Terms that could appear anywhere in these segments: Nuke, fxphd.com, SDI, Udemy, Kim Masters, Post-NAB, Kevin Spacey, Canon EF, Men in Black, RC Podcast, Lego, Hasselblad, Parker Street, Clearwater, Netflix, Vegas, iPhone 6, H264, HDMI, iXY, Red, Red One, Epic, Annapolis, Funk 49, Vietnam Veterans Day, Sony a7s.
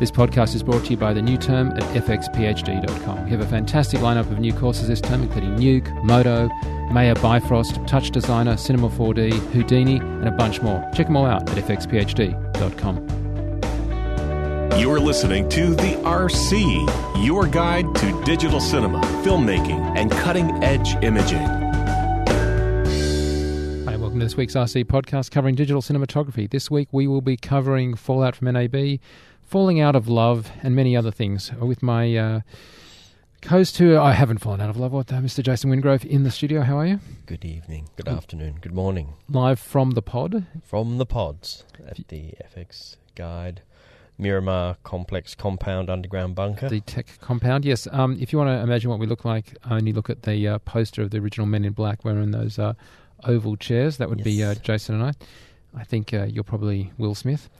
This podcast is brought to you by the new term at fxphd.com. We have a fantastic lineup of new courses this term, including Nuke, Modo, Maya Bifrost, Touch Designer, Cinema 4D, Houdini, and a bunch more. Check them all out at fxphd.com. You're listening to The RC, your guide to digital cinema, filmmaking, and cutting-edge imaging. Hi, welcome to this week's RC podcast covering digital cinematography. This week we will be covering Fallout from NAB, Falling Out of Love, and many other things. With my co-host who I haven't fallen out of love with, Mr. Jason Wingrove in the studio. How are you? Good evening, good afternoon, good morning. Live from the pod? From the pods at the FX Guide Miramar Complex Compound Underground Bunker. The tech compound, yes. If you want to imagine what we look like, only look at the poster of the original Men in Black. We're in those oval chairs. That would be Jason and I. I think you're probably Will Smith.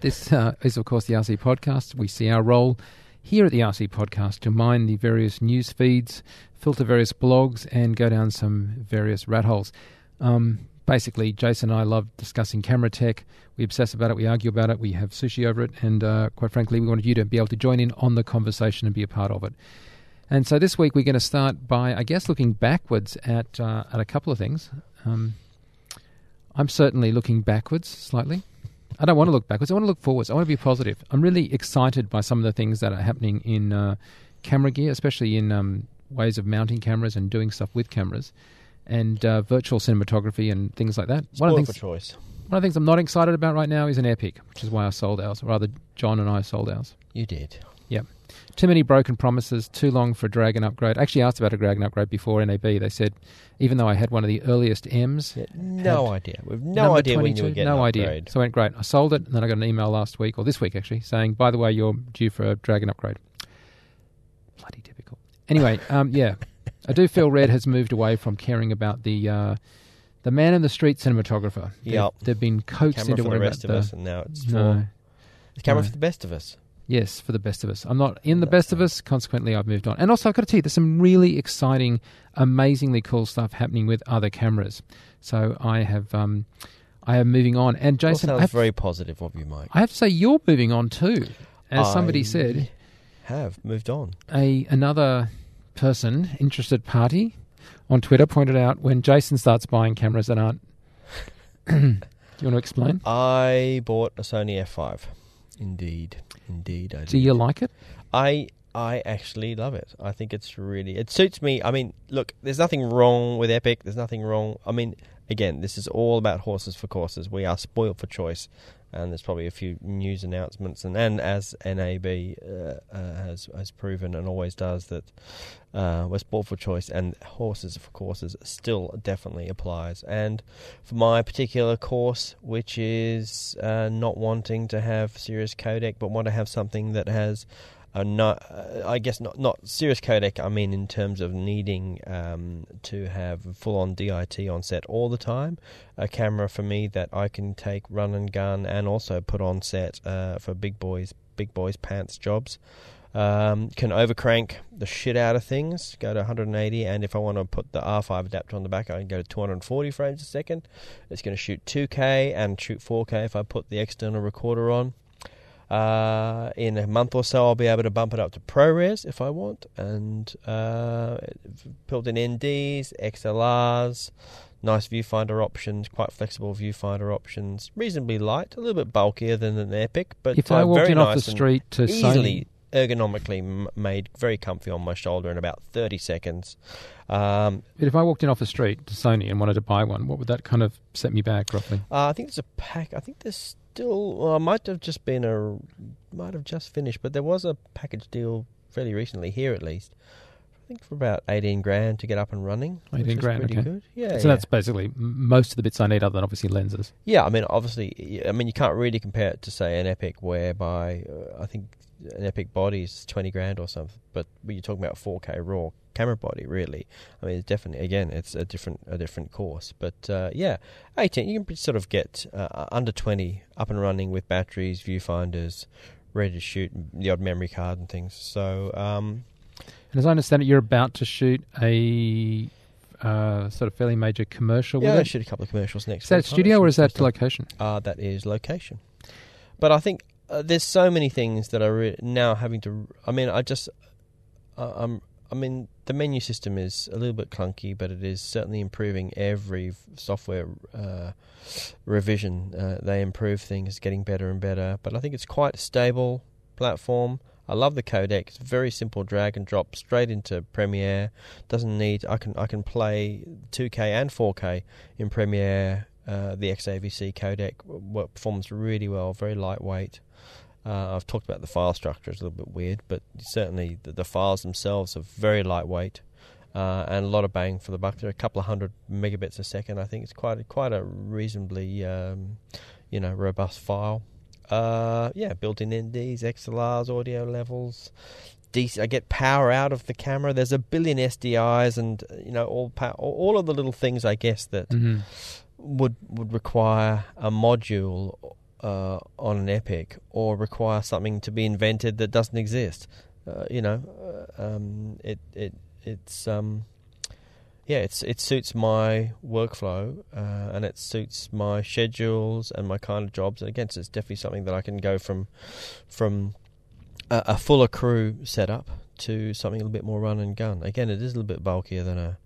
This is, of course, the RC Podcast. We see our role here at the RC Podcast to mine the various news feeds, filter various blogs, and go down some various rat holes. Basically, Jason and I love discussing camera tech. We obsess about it. We argue about it. We have sushi over it. And quite frankly, we wanted you to be able to join in on the conversation and be a part of it. And so this week, we're going to start by, I guess, looking backwards at a couple of things. I'm certainly looking backwards slightly. I don't want to look backwards. I want to look forwards. I want to be positive. I'm really excited by some of the things that are happening in camera gear, especially in ways of mounting cameras and doing stuff with cameras, and virtual cinematography and things like that. One of the things I'm not excited about right now is an Epic, which is why I sold ours, or rather John and I sold ours. You did. Yeah. Too many broken promises, too long for a Dragon upgrade. I actually asked about a Dragon upgrade before NAB. They said, even though I had one of the earliest M's. Yeah, no idea. We have no idea when you were getting an upgrade. No idea. So I went, great. I sold it, and then I got an email last week, or this week actually, saying, by the way, you're due for a Dragon upgrade. Bloody typical. Anyway, yeah. I do feel Red has moved away from caring about the man in the street cinematographer. Yeah, they've been coaxed into worrying about the camera for the rest of us, and now it's the camera for the best of us. Yes, for the best of us. I'm not in the best of us. Consequently, I've moved on. And also, I've got to tell you, there's some really exciting, amazingly cool stuff happening with other cameras. So I am moving on. And Jason, that sounds very positive of you, Mike. I have to say, you're moving on too. As somebody said, have moved on. Another person, interested party on Twitter, pointed out when Jason starts buying cameras that aren't. Do you want to explain? I bought a Sony a7r. Indeed, I did. Do you like it? I actually love it. I think it's really... It suits me. I mean, look, there's nothing wrong with Epic. There's nothing wrong... I mean, again, this is all about horses for courses. We are spoiled for choice. And there's probably a few news announcements, and as NAB has proven and always does, that we're sport for choice, and horses for courses still definitely applies. And for my particular course, which is not wanting to have serious codec, but want to have something that has not serious codec, I mean in terms of needing to have full-on DIT on set all the time, a camera for me that I can take run and gun and also put on set for big boys pants jobs, can overcrank the shit out of things, go to 180, and if I want to put the R5 adapter on the back, I can go to 240 frames a second. It's going to shoot 2K and shoot 4K if I put the external recorder on. In a month or so, I'll be able to bump it up to ProRes if I want, and built-in NDs, XLRs, nice viewfinder options, quite flexible viewfinder options, reasonably light, a little bit bulkier than an Epic, but if I walked in off the street to easily, ergonomically made, very comfy on my shoulder in about 30 seconds. But if I walked in off the street to Sony and wanted to buy one, what would that kind of set me back roughly? I think there's a pack. I think there's. Still, might have just finished, but there was a package deal fairly recently here, at least. I think for about $18,000 to get up and running. $18,000, okay. Good. Yeah. So that's basically most of the bits I need, other than obviously lenses. Yeah, I mean, obviously, you can't really compare it to say an Epic, whereby I think an Epic body is $20,000 or something, but you're talking about 4K raw camera body, really. I mean, it's definitely, again, it's a different course, but yeah, 18, you can sort of get under 20 up and running with batteries, viewfinders, ready to shoot, the odd memory card and things. So and as I understand it, you're about to shoot a sort of fairly major commercial. Yeah, I shoot a couple of commercials next week. Is that studio or is that location? That is location, but I think there's so many things that are now having to. I mean, the menu system is a little bit clunky, but it is certainly improving every software revision. They improve things, getting better and better. But I think it's quite a stable platform. I love the codec. It's very simple, drag and drop straight into Premiere. Doesn't need. I can play 2K and 4K in Premiere. The XAVC codec performs really well. Very lightweight. I've talked about the file structure. It's a little bit weird, but certainly the files themselves are very lightweight and a lot of bang for the buck. There are a couple of 100 megabits a second. I think it's quite a reasonably robust file. Built-in NDs, XLRs, audio levels. I get power out of the camera. There's a billion SDIs and all of the little things I guess that would require a module on an Epic or require something to be invented that doesn't exist. It suits my workflow and it suits my schedules and my kind of jobs. And again, so it's definitely something that I can go from a fuller crew setup to something a little bit more run and gun. Again, it is a little bit bulkier than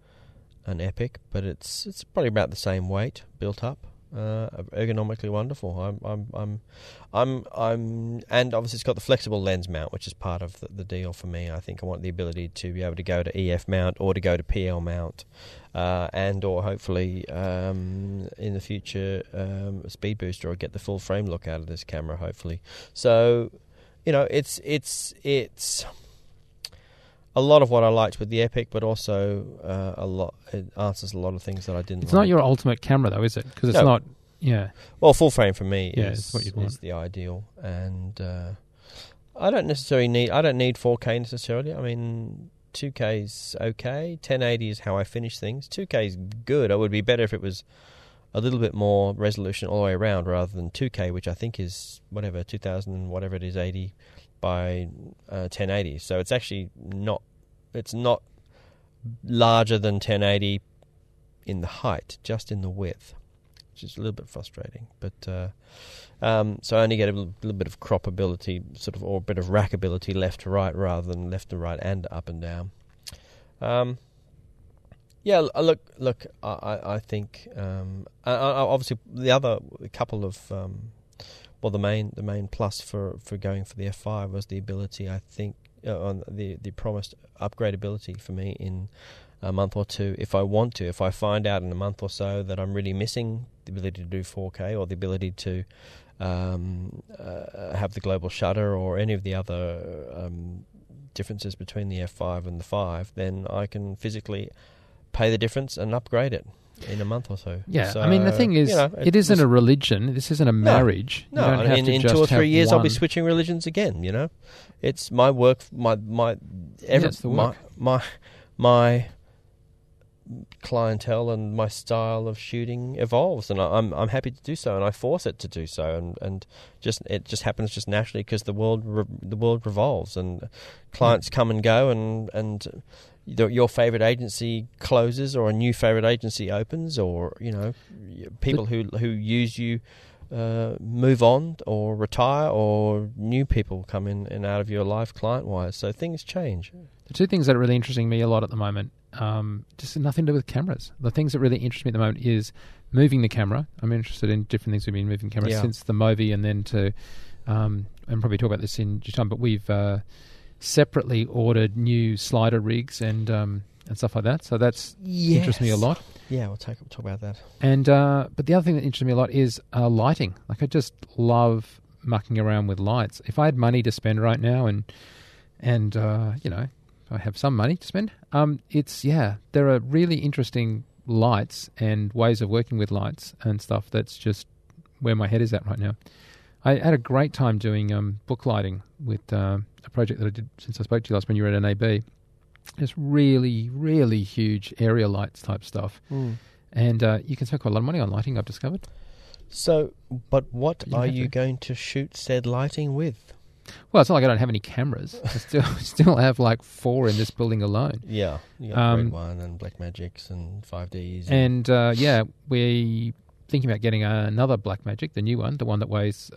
an Epic, but it's probably about the same weight built up. Ergonomically wonderful. And obviously it's got the flexible lens mount, which is part of the deal for me. I think I want the ability to be able to go to EF mount or to go to PL mount, and/or hopefully in the future a speed booster, or get the full frame look out of this camera. Hopefully, so it's a lot of what I liked with the Epic, but also it answers a lot of things that I didn't like. It's not your ultimate camera, though, is it? Because it's not... Yeah. Well, full frame for me is the ideal. And I don't necessarily need... I don't need 4K necessarily. I mean, 2K is okay. 1080 is how I finish things. 2K is good. It would be better if it was a little bit more resolution all the way around rather than 2K, which I think is 80 by 1080. So it's actually not larger than 1080 in the height, just in the width, which is a little bit frustrating. But so I only get a little bit of croppability, sort of, or a bit of rackability left to right rather than left to right and up and down. Look. I think obviously the other couple of the main plus for going for the F5 was the ability, I think, on the promised upgradability for me in a month or two. If I find out in a month or so that I'm really missing the ability to do 4K or the ability to have the global shutter or any of the other differences between the F5 and the 5, then I can physically pay the difference and upgrade it in a month or so. Yeah, so, I mean, the thing is, it isn't a religion. This isn't a marriage. No, in 2 or 3 years, I'll be switching religions again, It's my work, my clientele and my style of shooting evolves, and I'm happy to do so, and I force it to do so, and it just happens just naturally because the world revolves, and clients come and go, and your favorite agency closes or a new favorite agency opens, or people who use you move on or retire, or new people come in and out of your life client-wise. So things change. The two things that are really interesting me a lot at the moment, just nothing to do with cameras. The things that really interest me at the moment is moving the camera. I'm interested in different things. We've been moving cameras since the Movi, and then to and probably talk about this in due time, but we've separately ordered new slider rigs and stuff like that. So that's interests me a lot. Yeah, we'll talk about that. And but the other thing that interests me a lot is lighting. Like, I just love mucking around with lights. If I had money to spend right now, and I have some money to spend, there are really interesting lights and ways of working with lights and stuff. That's just where my head is at right now. I had a great time doing book lighting with a project that I did since I spoke to you last when you were at NAB. Just really, really huge area lights type stuff. Mm. And you can spend quite a lot of money on lighting, I've discovered. So, but what are you going to shoot said lighting with? Well, it's not like I don't have any cameras. I still have like 4 in this building alone. Yeah, you got Red One and Black Magics and 5Ds. And we thinking about getting another Blackmagic, the new one, the one that weighs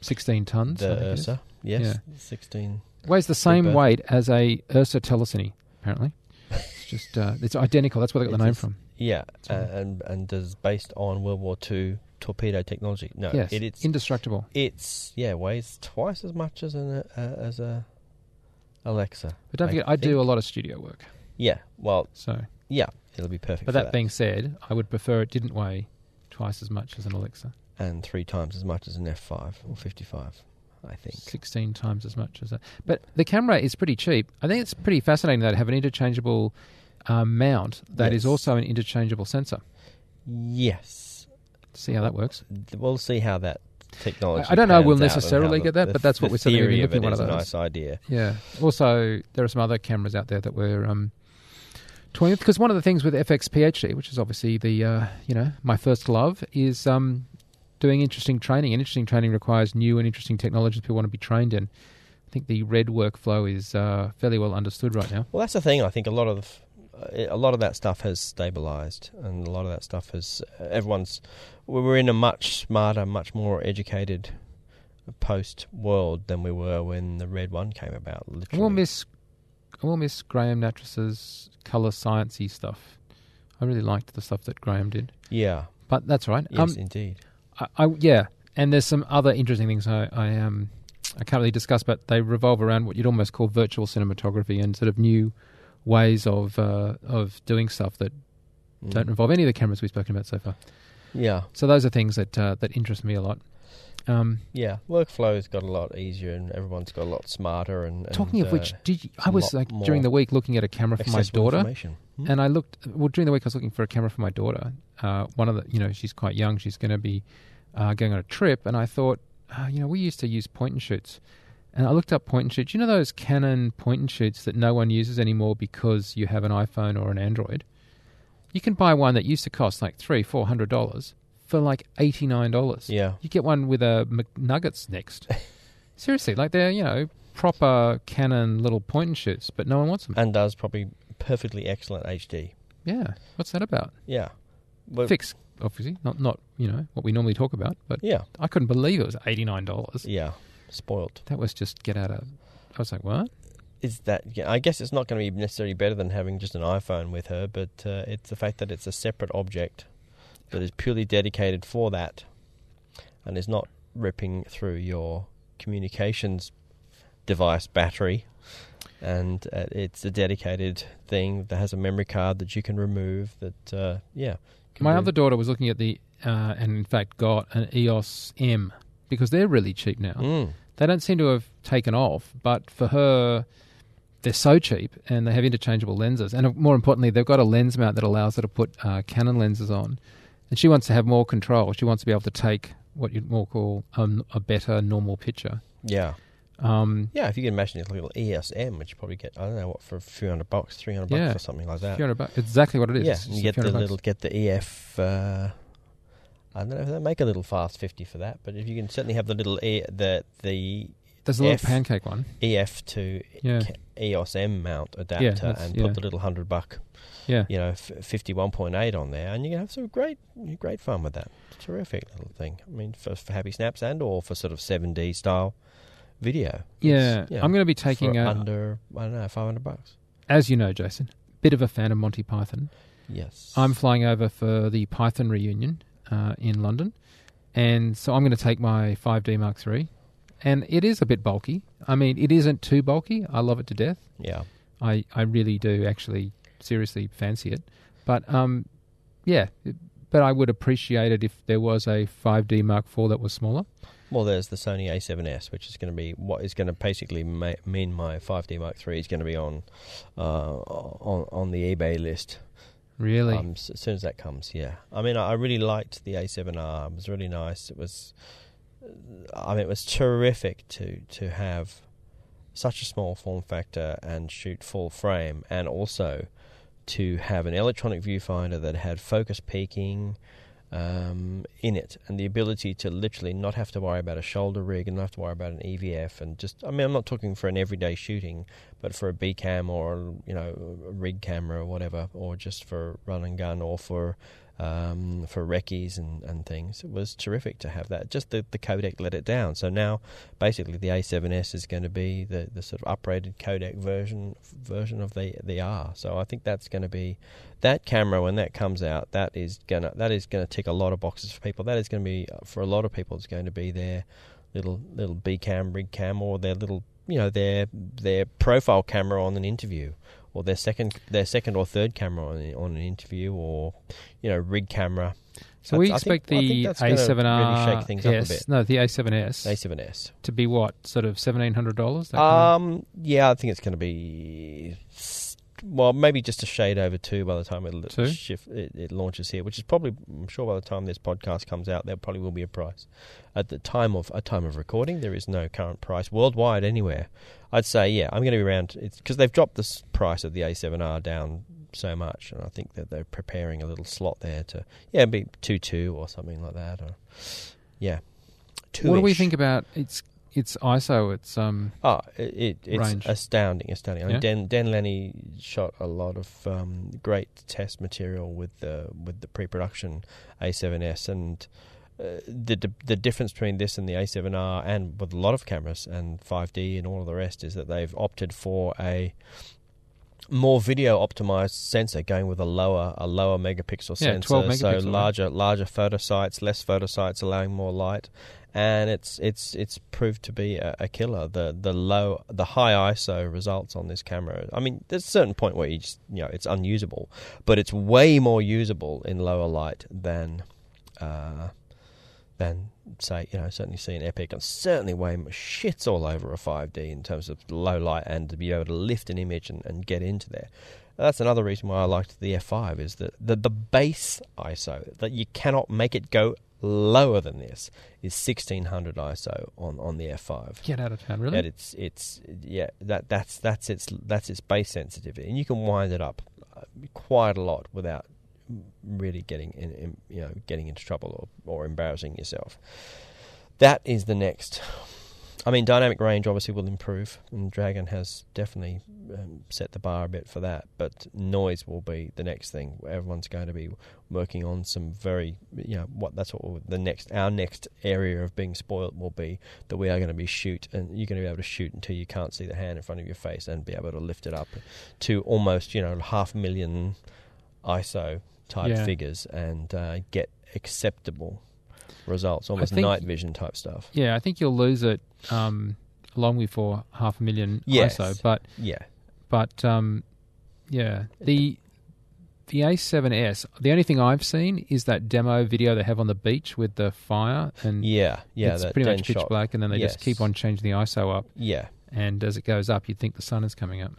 16 tonnes. The Ursa, yes, yeah. 16. Weighs the same weight as a Ursa Telecine, apparently. It's just it's identical. That's where they got the name from. Yeah, and is based on World War II torpedo technology. No, yes, it's indestructible. It's weighs twice as much as a Alexa. But don't forget, I do a lot of studio work. Yeah, well, so yeah, it'll be perfect. But that being said, I would prefer it didn't weigh twice as much as an Alexa and three times as much as an F5 or 55. I think 16 times as much as that. But the camera is pretty cheap. I think it's pretty fascinating that they have an interchangeable mount that is also an interchangeable sensor. Yes. See how that works. We'll see how that technology. I don't know. We'll necessarily get that, but that's what we're certainly going to be looking at. It's a nice idea. Yeah. Also, there are some other cameras out there that we're toying with, because one of the things with FXPHD, which is obviously the my first love, is doing interesting training. And interesting training requires new and interesting technologies people want to be trained in. I think the Red workflow is fairly well understood right now. Well, that's the thing. I think a lot of that stuff has stabilised, and a lot of that stuff has... We're in a much smarter, much more educated post-world than we were when the Red One came about, literally. I will miss Graham Natras's colour science-y stuff. I really liked the stuff that Graham did. Yeah. But that's right. Yes, indeed. And there's some other interesting things I can't really discuss, but they revolve around what you'd almost call virtual cinematography and sort of new ways of doing stuff that don't involve any of the cameras we've spoken about so far. Yeah. So those are things that that interest me a lot. Workflow's got a lot easier, and everyone's got a lot smarter. And talking of which, I was during the week looking at a camera for my daughter, and I looked. Well, during the week I was looking for a camera for my daughter. One of the, she's quite young. She's going to be going on a trip, and I thought, we used to use point and shoots, and I looked up point and shoots. You know those Canon point and shoots that no one uses anymore because you have an iPhone or an Android. You can buy one that used to cost like $300-$400. For like $89, you get one with a McNuggets next. Seriously, like they're proper Canon little point and shoots, but no one wants them. And does probably perfectly excellent HD. Yeah, what's that about? Yeah, well, fixed, obviously, not what we normally talk about, but yeah, I couldn't believe it was $89. Yeah, spoiled. That was just get out of. I was like, what? Is that? I guess it's not going to be necessarily better than having just an iPhone with her, but it's the fact that it's a separate object that is purely dedicated for that and is not ripping through your communications device battery. And it's a dedicated thing that has a memory card that you can remove. My other daughter was looking at the, and in fact got an EOS M, because they're really cheap now. Mm. They don't seem to have taken off, but for her... They're so cheap, and they have interchangeable lenses. And more importantly, they've got a lens mount that allows her to put Canon lenses on. And she wants to have more control. She wants to be able to take what you'd more call a better, normal picture. Yeah. If you can imagine it's like a little EOS M, which you probably get, I don't know what, for a few $100, $300 or something like that. $300, exactly what it is. Yeah, and you get the EF... I don't know if they make a little fast 50 for that, but if you can certainly have the little there's a little pancake one. EF to EOS M mount adapter, and put the little $100, 51.8 on there, and you can have some great fun with that. Terrific little thing. I mean, for happy snaps and or for sort of 7D style video. Yeah, I'm going to be taking under, I don't know, $500. As you know, Jason, bit of a fan of Monty Python. Yes. I'm flying over for the Python reunion in London, and so I'm going to take my 5D Mark III. And it is a bit bulky. I mean, it isn't too bulky. I love it to death. Yeah. I really do actually seriously fancy it. But, but I would appreciate it if there was a 5D Mark IV that was smaller. Well, there's the Sony a7s, which is going to be what is going to basically mean my 5D Mark III is going to be on the eBay list. Really? As soon as that comes, yeah. I mean, I really liked the a7r. It was really nice. It was terrific to have such a small form factor and shoot full frame, and also to have an electronic viewfinder that had focus peaking in it, and the ability to literally not have to worry about a shoulder rig and not have to worry about an EVF, and just, I mean, I'm not talking for an everyday shooting, but for a B cam or a rig camera or whatever, or just for run and gun, or for for recies and things. It was terrific to have that. Just the codec let it down. So now basically the A7S is going to be the sort of upgraded codec version of the R. So I think that's going to be that camera when that comes out. That is going to tick a lot of boxes for people. That is going to be, for a lot of people, it's going to be their little B cam, rig cam, or their little, you know, their profile camera on an interview, or their second or third camera on an interview, or, you know, rig camera. So we expect the A7R, really shake things up a bit. No, the A7S to be what, sort of $1,700? Yeah, I think it's going to be, well, maybe just a shade over $2,000 by the time it launches here, which is probably, I'm sure, by the time this podcast comes out, there probably will be a price. At the time of recording, there is no current price worldwide anywhere. I'd say, yeah, I'm going to be around, because they've dropped the price of the A7R down so much, and I think that th're preparing a little slot there to, yeah, be 2.2 or something like that, or, yeah, 2-ish. What do we think about its ISO? It's it's range. astounding. I mean, yeah. Dan Lenny shot a lot of great test material with the pre-production A7S, and the difference between this and the A7R, and with a lot of cameras and 5D and all of the rest, is that they've opted for a more video optimized sensor, going with a lower megapixel sensor, 12 megapixel, so larger photo sites, less photo sites, allowing more light. And it's proved to be a killer. The high ISO results on this camera. I mean, there's a certain point where it's unusable, but it's way more usable in lower light than say, you know, certainly see an Epic, and certainly way shits all over a 5D in terms of low light, and to be able to lift an image and get into there. That's another reason why I liked the F5, is that the base ISO, that you cannot make it go lower than this, is 1600 ISO on the F5. Get out of town, really? And that's its base sensitivity, and you can wind it up quite a lot without really getting into trouble or embarrassing yourself. That is the next. I mean, dynamic range obviously will improve, and Dragon has definitely set the bar a bit for that, but noise will be the next thing. Everyone's going to be working on some very, you know, our next area of being spoiled will be that we are going to be you're going to be able to shoot until you can't see the hand in front of your face, and be able to lift it up to almost, you know, 500,000 ISO type figures, and get acceptable results, almost night vision type stuff. Yeah, I think you'll lose it long before 500,000 ISO. The A7S, the only thing I've seen is that demo video they have on the beach with the fire, and it's pretty much pitch black, and then they just keep on changing the ISO up. Yeah, and as it goes up, you'd think the sun is coming up.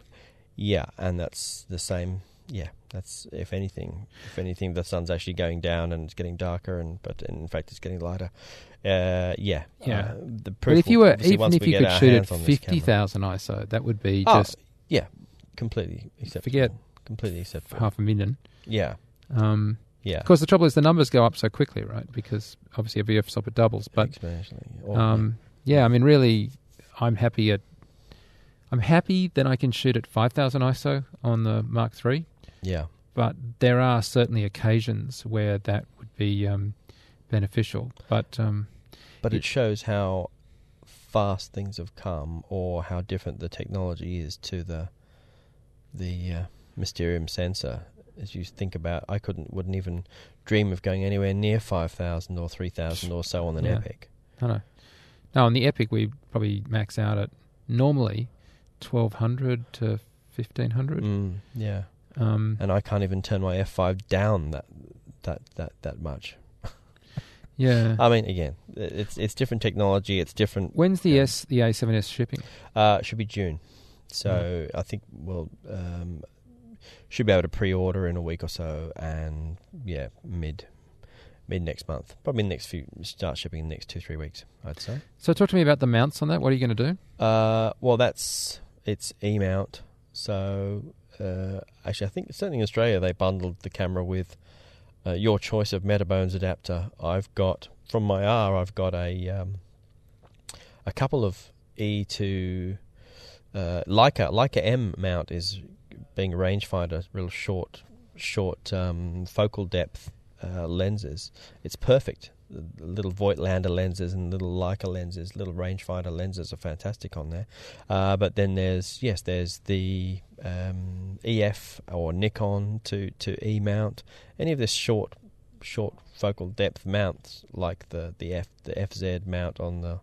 Yeah, and that's the same. Yeah, that's if anything, the sun's actually going down and it's getting darker, but in fact it's getting lighter. The proof. But if you could shoot at 50,000 ISO, that would be completely acceptable. Forget completely acceptable. 500,000. Yeah. Of course, the trouble is the numbers go up so quickly, right? Because obviously every f-stop it doubles, but exponentially. I mean, really, I'm happy that I can shoot at 5,000 ISO on the Mark III. Yeah. But there are certainly occasions where that would be beneficial. But it shows how fast things have come, or how different the technology is to the Mysterium sensor. As you think about, I wouldn't even dream of going anywhere near 5,000 or 3,000 or so on an Epic. No, on the Epic we probably max out at normally 1,200 to 1,500. And I can't even turn my F5 down that much. Yeah. I mean, again, it's different technology. It's different. When's the A7S shipping? Should be June. So I think we'll should be able to pre-order in a week or so, and mid next month. Probably start shipping in the next 2-3 weeks, I'd say. So talk to me about the mounts on that. What are you going to do? Well, it's E-mount. So actually, I think certainly in Australia they bundled the camera with your choice of Metabones adapter. I've got, from my R, I've got a couple of E to Leica M mount, is being a rangefinder, real short focal depth lenses. It's perfect. The little Voigtlander lenses and little Leica lenses, little rangefinder lenses are fantastic on there. But then there's the EF or Nikon to E mount. Any of this short focal depth mounts, like the FZ mount on the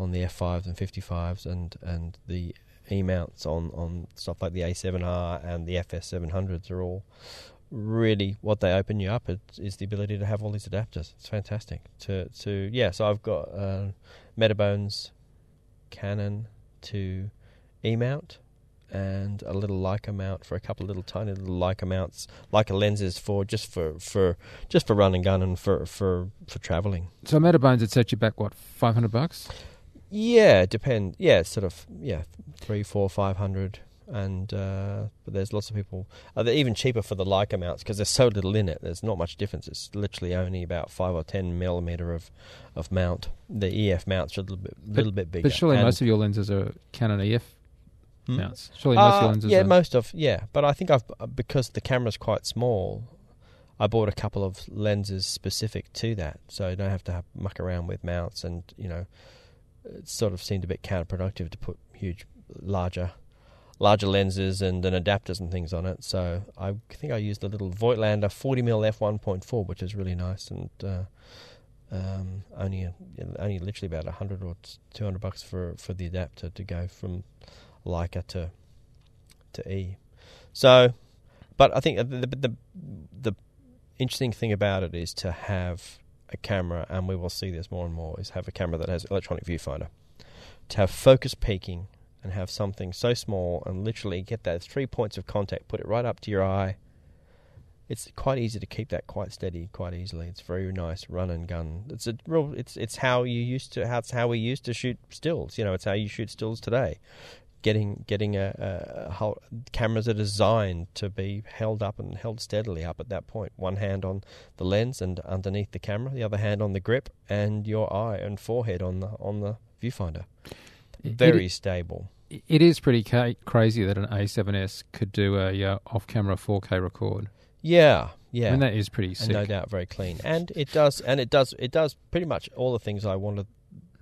F5s and 55s and the E mounts on stuff like the A7R and the FS700s are all really what they open you up is the ability to have all these adapters. It's fantastic. So I've got Metabones Canon to E mount and a little Leica mount for a couple of little tiny little Leica mounts, Leica lenses for run and gun and for traveling. So Metabones had set you back what, $500? Yeah, depend. Yeah, sort of. Yeah, 300, 400, 500. And but there's lots of people. They're even cheaper for the Leica mounts because there's so little in it. There's not much difference. It's literally only about 5 or 10 millimeter of mount. The EF mounts are a little bit bigger. But surely most of your lenses are Canon EF mounts. Surely most of your lenses. Yeah, But I think because the camera's quite small, I bought a couple of lenses specific to that, so you don't have to muck around with mounts. And you know, it sort of seemed a bit counterproductive to put larger lenses and then adapters and things on it. So I think I used a little Voigtlander 40mm f1.4, which is really nice, and only literally about $100 or $200 for the adapter to go from Leica to E. So, but I think the interesting thing about it is to have a camera, and we will see this more and more, is have a camera that has electronic viewfinder, to have focus peaking, and have something so small and literally get those 3 points of contact, put it right up to your eye. It's quite easy to keep that quite steady, quite easily. It's very nice run and gun. It's how we used to shoot stills. You know, it's how you shoot stills today. Getting a whole, cameras are designed to be held up and held steadily up at that point. One hand on the lens and underneath the camera, the other hand on the grip, and your eye and forehead on the viewfinder. Very stable. It is pretty crazy that an A7S could do a off-camera 4K record. Yeah. I mean, that is pretty sick. And no doubt, very clean. And it does pretty much all the things I wanted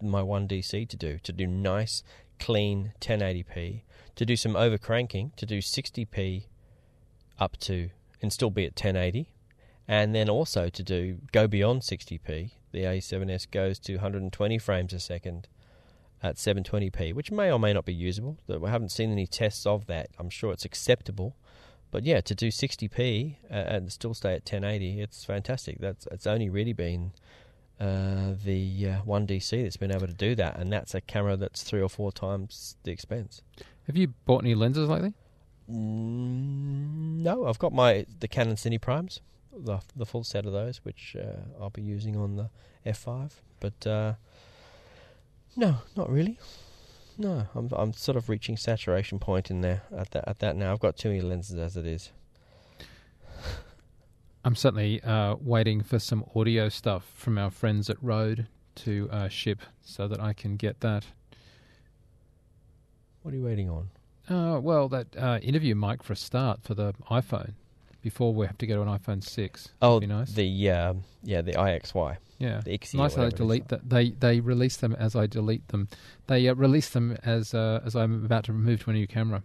my 1DC to do nice, clean 1080p, to do some overcranking, to do 60p up to and still be at 1080, and then also to go beyond 60p. The A7S goes to 120 frames a second at 720p, which may or may not be usable. We haven't seen any tests of that. I'm sure it's acceptable, but yeah, to do 60p and still stay at 1080, it's fantastic. It's only really been the 1DC that's been able to do that, and that's a camera that's 3 or 4 times the expense. Have you bought any lenses lately? No, I've got the Canon Cine Primes, the full set of those, which I'll be using on the F5, but. No, not really. No, I'm sort of reaching saturation point in there at that now. I've got too many lenses as it is. I'm certainly waiting for some audio stuff from our friends at Rode to ship so that I can get that. What are you waiting on? Well, that interview mic for a start for the iPhone before we have to go to an iPhone 6. Oh, that'd be nice. The iXY. Yeah, nice how they delete that. They release them as I delete them. They release them as I'm about to move to a new camera.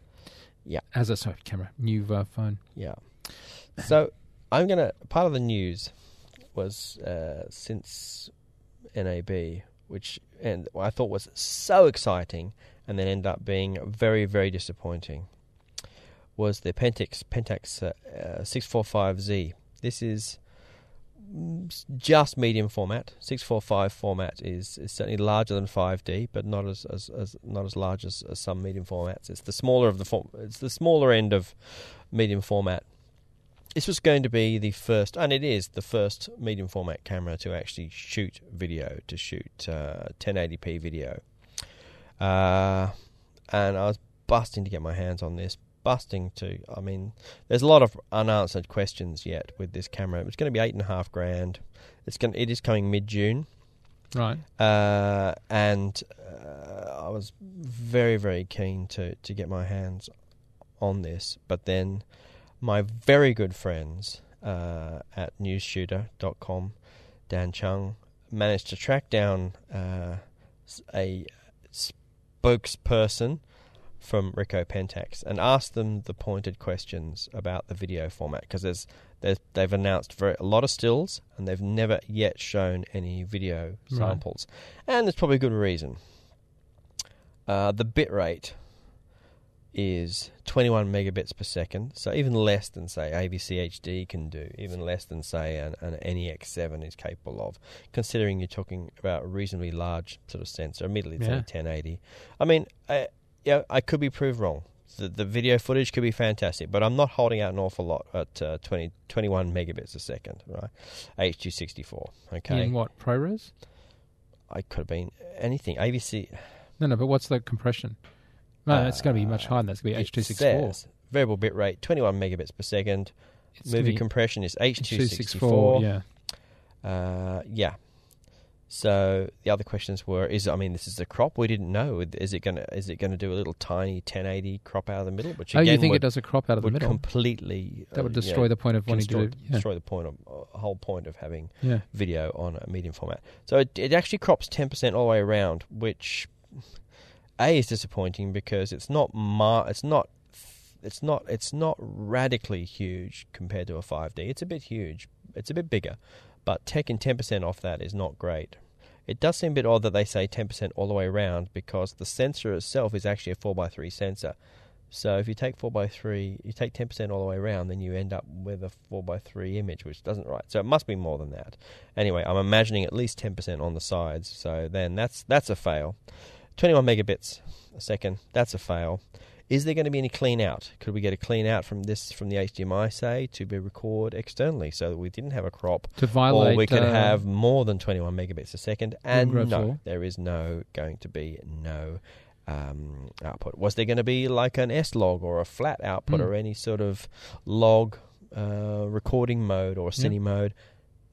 Yeah, new phone. Yeah. So I'm gonna. Part of the news was since NAB, which I thought was so exciting, and then ended up being very, very disappointing, was the Pentax 645Z. This is just medium format. 645 format is certainly larger than 5D, but not as large as some medium formats. It's the smaller end of medium format. This was going to be the first, and it is the first medium format camera to actually shoot video, to shoot 1080p video. And I was busting to get my hands on this. I mean, there's a lot of unanswered questions yet with this camera. It's going to be $8,500. It is coming mid-June, right? And I was very, very keen to get my hands on this, but then my very good friends at newsshooter.com, Dan Chung, managed to track down a spokesperson from Ricoh Pentax and asked them the pointed questions about the video format, because they've announced a lot of stills and they've never yet shown any video samples. Right. And there's probably a good reason. The bit rate is 21 megabits per second, so even less than, say, ABC HD can do, even less than, say, an NEX7 is capable of, considering you're talking about a reasonably large sort of sensor. Immediately it's only 1080. I mean, I could be proved wrong. The video footage could be fantastic, but I'm not holding out an awful lot at 21 megabits a second, right? H264, okay? In what, ProRes? I could have been anything. ABC... No, but what's the compression? No, it's going to be much higher than that. It's going to be H264. Variable bit rate, 21 megabits per second. Movie compression is H264. Yeah. So the other questions were: this is the crop. We didn't know. Is it going to do a little tiny 1080 crop out of the middle? Which again, you think it does a crop out of the middle? Completely. That would destroy the point of wanting to do. Destroy the point whole point of having video on a medium format. So it actually crops 10% all the way around, which A is disappointing because it's not radically huge compared to a 5D. It's a bit huge. It's a bit bigger. But taking 10% off that is not great. It does seem a bit odd that they say 10% all the way around, because the sensor itself is actually a 4x3 sensor. So if you take 4x3, you take 10% all the way around, then you end up with a 4x3 image, which doesn't right. So it must be more than that. Anyway, I'm imagining at least 10% on the sides. So then that's a fail. 21 megabits a second, that's a fail. Is there going to be any clean out? Could we get a clean out from the HDMI, say, to be record externally so that we didn't have a crop? To violate, or we could have more than 21 megabits a second. And there is no output. Was there going to be like an S-log or a flat output or any sort of log recording mode or cine mode?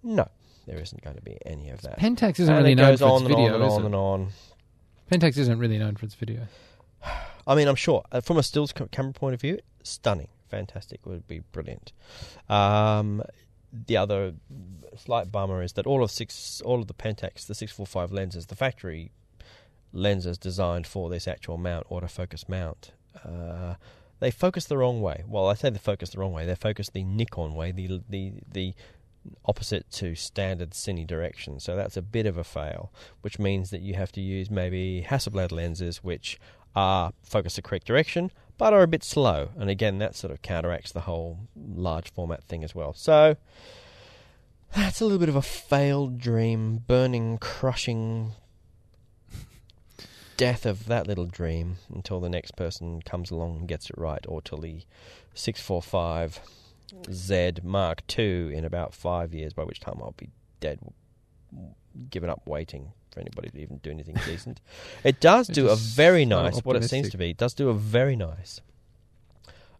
No, there isn't going to be any of that. Pentax isn't really known for its video, and on and on. Pentax isn't really known for its video. I mean, I'm sure, from a stills camera point of view, stunning, fantastic, would be brilliant. The other slight bummer is that all of the Pentax, the 645 lenses, the factory lenses designed for this actual mount, autofocus mount, they focus the wrong way. Well, I say they focus the wrong way. They focus the Nikon way, the opposite to standard cine direction. So that's a bit of a fail, which means that you have to use maybe Hasselblad lenses, which are focused the correct direction, but are a bit slow. And again, that sort of counteracts the whole large format thing as well. So that's a little bit of a failed dream, burning, crushing death of that little dream until the next person comes along and gets it right, or till the 645 Z Mark II in about 5 years, by which time I'll be dead, given up waiting for anybody to even do anything decent. It does do a very nice, what it seems to be, it does do a very nice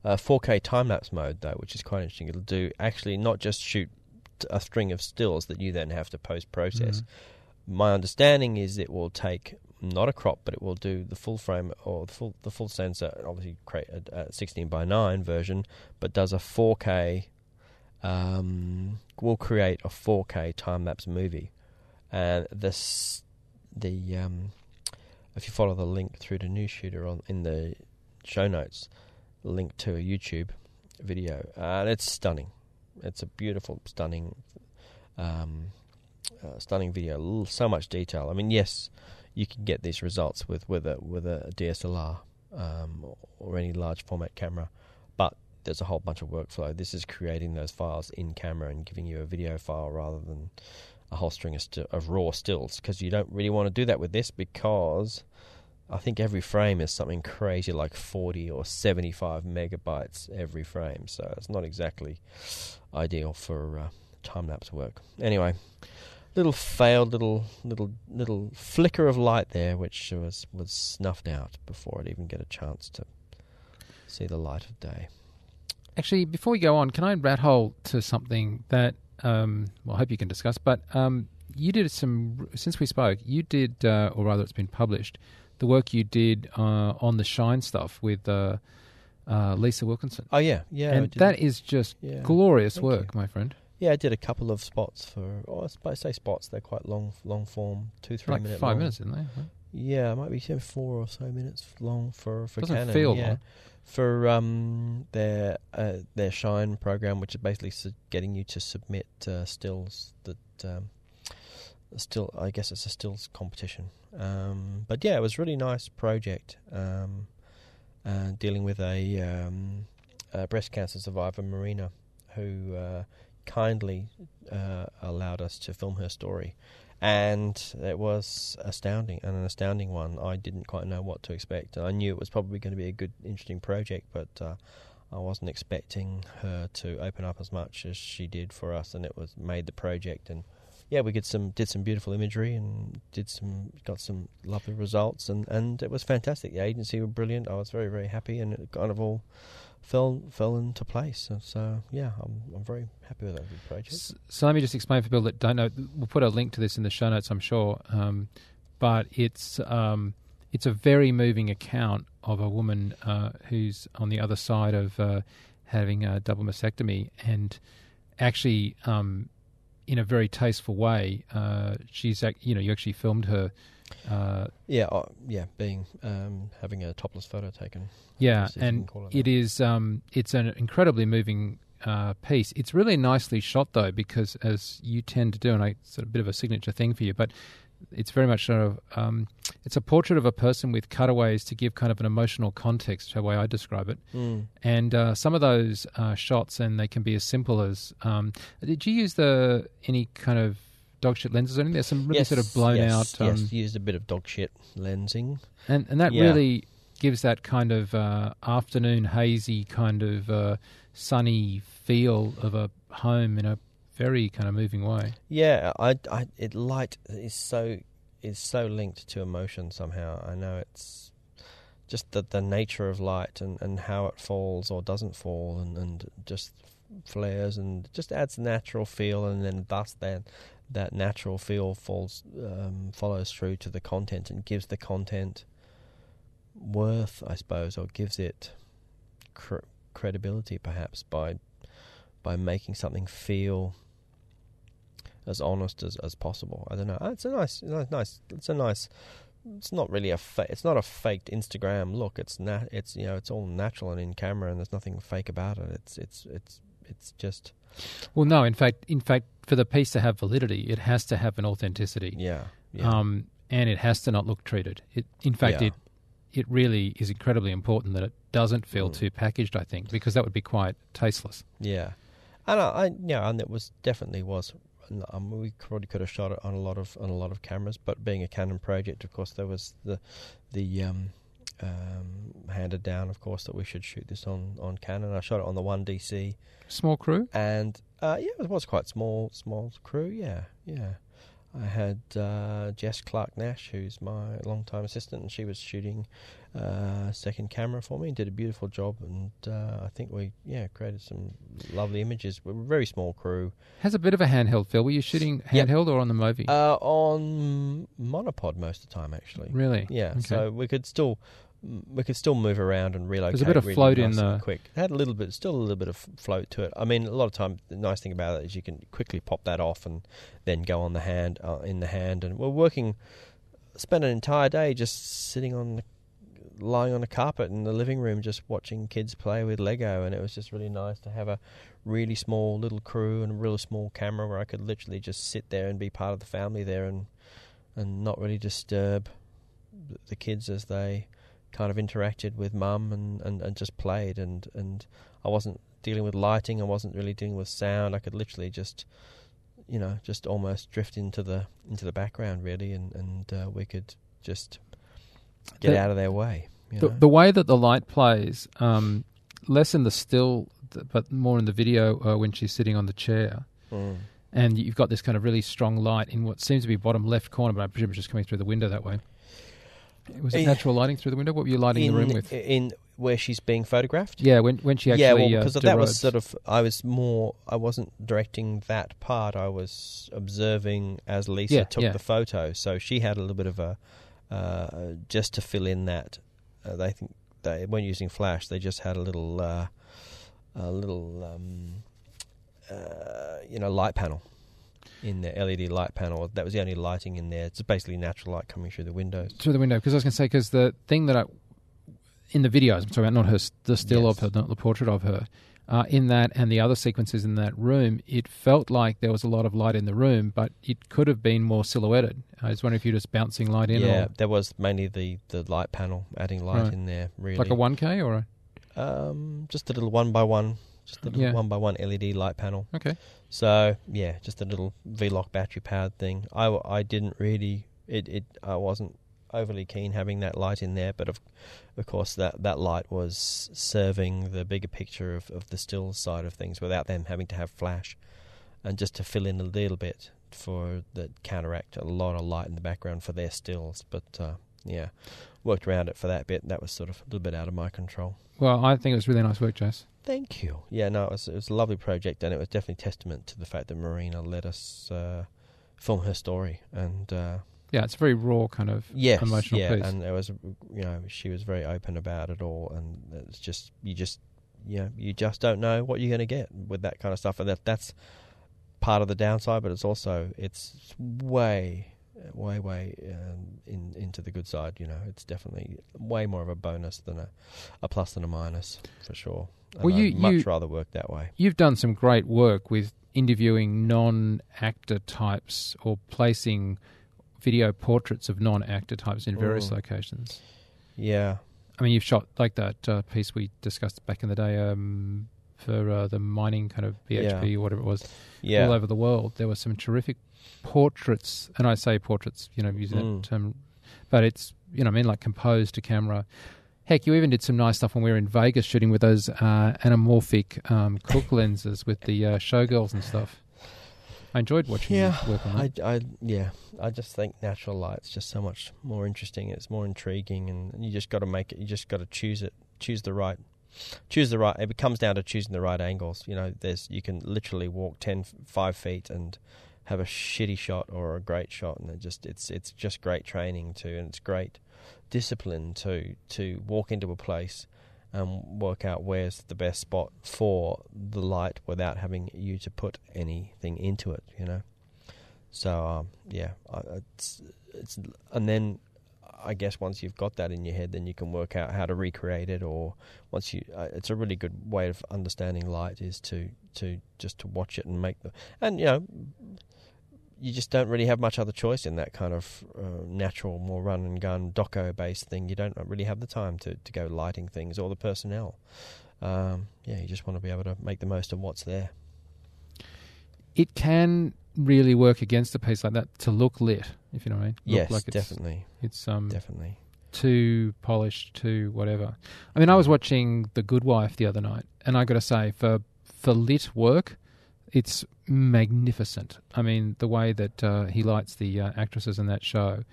4K time-lapse mode, though, which is quite interesting. It'll do actually not just shoot a string of stills that you then have to post-process. My understanding is it will take not a crop, but it will do the full frame or the full sensor, obviously create a 16:9 version, but does a 4K, will create a 4K time-lapse movie. And if you follow the link through to New Shooter in the show notes, link to a YouTube video, and it's stunning. It's a beautiful, stunning video. So much detail. I mean, yes, you can get these results with a DSLR or any large format camera, but there's a whole bunch of workflow. This is creating those files in camera and giving you a video file rather than a whole string of raw stills, because you don't really want to do that with this, because I think every frame is something crazy like 40 or 75 megabytes every frame, so it's not exactly ideal for time-lapse work. Anyway, little flicker of light there, which was snuffed out before I'd even get a chance to see the light of day. Actually, before we go on, can I rat hole to something that I hope you can discuss, but you did some, since we spoke, you did, or rather it's been published, the work you did on the Shine stuff with Lisa Wilkinson. Oh, yeah. Yeah. And that is just glorious work, my friend. Yeah, I did a couple of spots for, I say spots, they're quite long form, 2-3 minutes like 5 minutes, didn't they? Huh? Yeah, it might be 4 or so minutes long for Canon. Doesn't feel long. For their Shine program, which is basically getting you to submit stills that... still, I guess it's a stills competition. But yeah, it was a really nice project, dealing with a breast cancer survivor, Marina, who... kindly allowed us to film her story, and it was astounding, and an astounding one. I didn't quite know what to expect. I knew it was probably going to be a good, interesting project, but I wasn't expecting her to open up as much as she did for us, and it was made the project. And yeah, we did some beautiful imagery and got some lovely results, and it was fantastic. The agency were brilliant. I was very, very happy, and it kind of all fell into place. So yeah, I'm very happy with that project. So let me just explain for people that don't know. We'll put a link to this in the show notes, I'm sure. But it's a very moving account of a woman who's on the other side of having a double mastectomy, and actually in a very tasteful way, she's you actually filmed her. Being having a topless photo taken. Yeah, and it is it's an incredibly moving piece. It's really nicely shot though, because as you tend to do, and I sort of a bit of a signature thing for you, but it's very much sort of it's a portrait of a person with cutaways to give kind of an emotional context, the way I describe it. Mm. And some of those shots, and they can be as simple as. Did you use any kind of dog shit lenses or anything? There's some really sort of blown out... yes, used a bit of dog shit lensing. And that really gives that kind of afternoon hazy kind of sunny feel of a home in a very kind of moving way. Yeah, light is so linked to emotion somehow. I know it's just the nature of light and how it falls or doesn't fall and just flares and just adds natural feel, and then thus that natural feel follows through to the content and gives the content worth, I suppose, or gives it credibility, perhaps, by making something feel as honest as possible. I don't know. It's a nice. It's a nice. It's not really it's not a faked Instagram look. It's it's all natural and in camera, and there's nothing fake about it. It's just. Well, no. In fact, for the piece to have validity, it has to have an authenticity. Yeah. And it has to not look treated. It really is incredibly important that it doesn't feel too packaged, I think, because that would be quite tasteless. Yeah, and and it was definitely was. We probably could have shot it on a lot of cameras, but being a Canon project, of course, there was handed down, of course, that we should shoot this on Canon. I shot it on the 1DC. Small crew? And, it was quite small crew, yeah. I had Jess Clark-Nash, who's my longtime assistant, and she was shooting second camera for me and did a beautiful job, and I think we, created some lovely images. We were a very small crew. Has a bit of a handheld feel. Were you shooting handheld or on the Movi? On monopod most of the time, actually. Really? Yeah, okay. So we could still move around and relocate. There's a bit of float in there. Quick. It had a little bit of float to it. I mean, a lot of time, the nice thing about it is you can quickly pop that off and then go on the hand, and we're spent an entire day just lying on the carpet in the living room, just watching kids play with Lego, and it was just really nice to have a really small little crew and a really small camera where I could literally just sit there and be part of the family there and not really disturb the kids as they kind of interacted with mum and just played, and I wasn't dealing with lighting, I wasn't really dealing with sound. I could literally just almost drift into the background really, and we could just get out of their way. The way that the light plays, less in the still, but more in the video when she's sitting on the chair. Mm. And you've got this kind of really strong light in what seems to be bottom left corner, but I presume it's just coming through the window that way. Was it natural lighting through the window? What were you lighting the room with? In where she's being photographed? Yeah, when she actually... Yeah, well, because that was sort of... I wasn't directing that part. I was observing as Lisa took the photo. So she had a little bit of a... just to fill in that... I think they weren't using flash. They just had a little light panel in there, LED light panel. That was the only lighting in there. It's basically natural light coming through the windows. Through the window, because I was going to say, because the thing that I, in the videos, I'm talking about, not her, the still yes. of her, not the portrait of her, in that and the other sequences in that room, it felt like there was a lot of light in the room, but it could have been more silhouetted. I just wonder if you're just bouncing light in. Yeah, or that was mainly the light panel, adding light right. in there, really. Like a 1K or a? Just a little one by one LED light panel. Okay. So, yeah, just a little V-Lock battery-powered thing. I didn't really, I wasn't overly keen having that light in there, but of course that light was serving the bigger picture of the still side of things without them having to have flash, and just to fill in a little bit for the counteract a lot of light in the background for their stills. But yeah, worked around it for that bit. That was sort of a little bit out of my control. Well, I think it was really nice work, Jase. Thank you. Yeah, no, it was a lovely project, and it was definitely testament to the fact that Marina let us film her story, and yeah, it's a very raw kind of emotional piece. Yeah, and it was, she was very open about it all, and it's just you just don't know what you're going to get with that kind of stuff, and that's part of the downside, but it's also it's way into the good side. It's definitely way more of a bonus than a plus than a minus for sure. And well, I'd much rather work that way. You've done some great work with interviewing non-actor types or placing video portraits of non-actor types in various locations. Yeah. I mean, you've shot like that piece we discussed back in the day for the mining kind of BHP or whatever it was all over the world. There were some terrific portraits, and I say portraits, using that term, but it's, like composed to camera. Heck, you even did some nice stuff when we were in Vegas shooting with those anamorphic Cook lenses with the showgirls and stuff. I enjoyed watching you work on that. I just think natural light's just so much more interesting. It's more intriguing, and you just got to make it. You just got to choose it. Choose the right. It comes down to choosing the right angles. You can literally walk 5 feet and have a shitty shot or a great shot, and it's just great training too, and it's great discipline to walk into a place and work out where's the best spot for the light without having you to put anything into it, So, and then I guess once you've got that in your head, then you can work out how to recreate it. Or once you, it's a really good way of understanding light is to just watch it and make the, and you just don't really have much other choice in that kind of natural, more run-and-gun, doco-based thing. You don't really have the time to go lighting things or the personnel. You just want to be able to make the most of what's there. It can really work against a piece like that to look lit, if you know what I mean. Yes, like definitely. It's definitely too polished, too whatever. I mean, I was watching The Good Wife the other night, and I got to say, for lit work, it's magnificent. I mean, the way that he lights the actresses in that show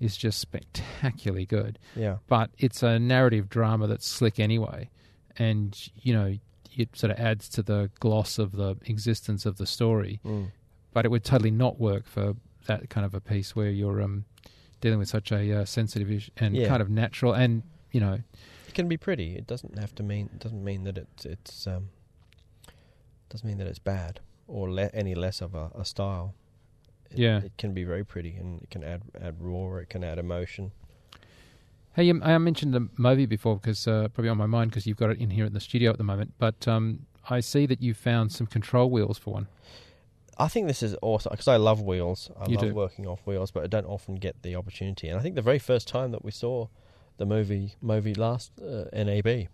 is just spectacularly good. Yeah. But it's a narrative drama that's slick anyway. And, it sort of adds to the gloss of the existence of the story. Mm. But it would totally not work for that kind of a piece where you're dealing with such a sensitive issue and kind of natural and, It can be pretty. It doesn't have to mean... It doesn't mean that it's doesn't mean that it's bad or any less of a style. It can be very pretty, and it can add raw, it can add emotion. Hey, I mentioned the Movi before because probably on my mind because you've got it in here at the studio at the moment, but I see that you found some control wheels for one. I think this is awesome because I love wheels. I love working off wheels, but I don't often get the opportunity. And I think the very first time that we saw the Movi last NAB,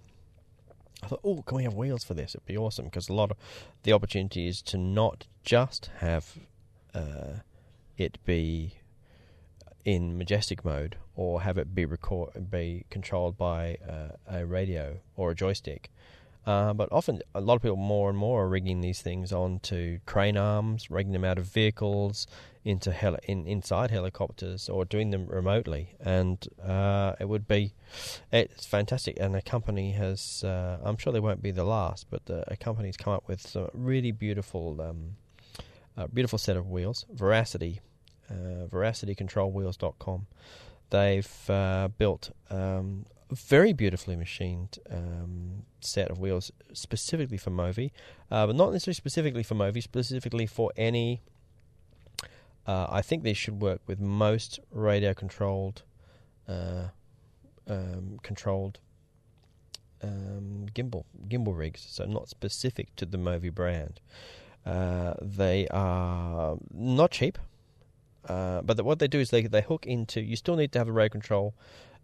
I thought, oh, can we have wheels for this? It'd be awesome, because a lot of the opportunity is to not just have it be in majestic mode or have it be controlled by a radio or a joystick. But often a lot of people more and more are rigging these things onto crane arms, rigging them out of vehicles, into inside helicopters, or doing them remotely. And it's fantastic. And a company has, I'm sure they won't be the last, but a company's come up with some really beautiful, beautiful set of wheels, Veracity, VeracityControlWheels.com. They've built very beautifully machined set of wheels specifically for Movi, but not necessarily specifically for Movi, specifically for any... I think these should work with most radio-controlled gimbal rigs, so not specific to the Movi brand. They are not cheap, but what they do is they hook into... You still need to have a radio control.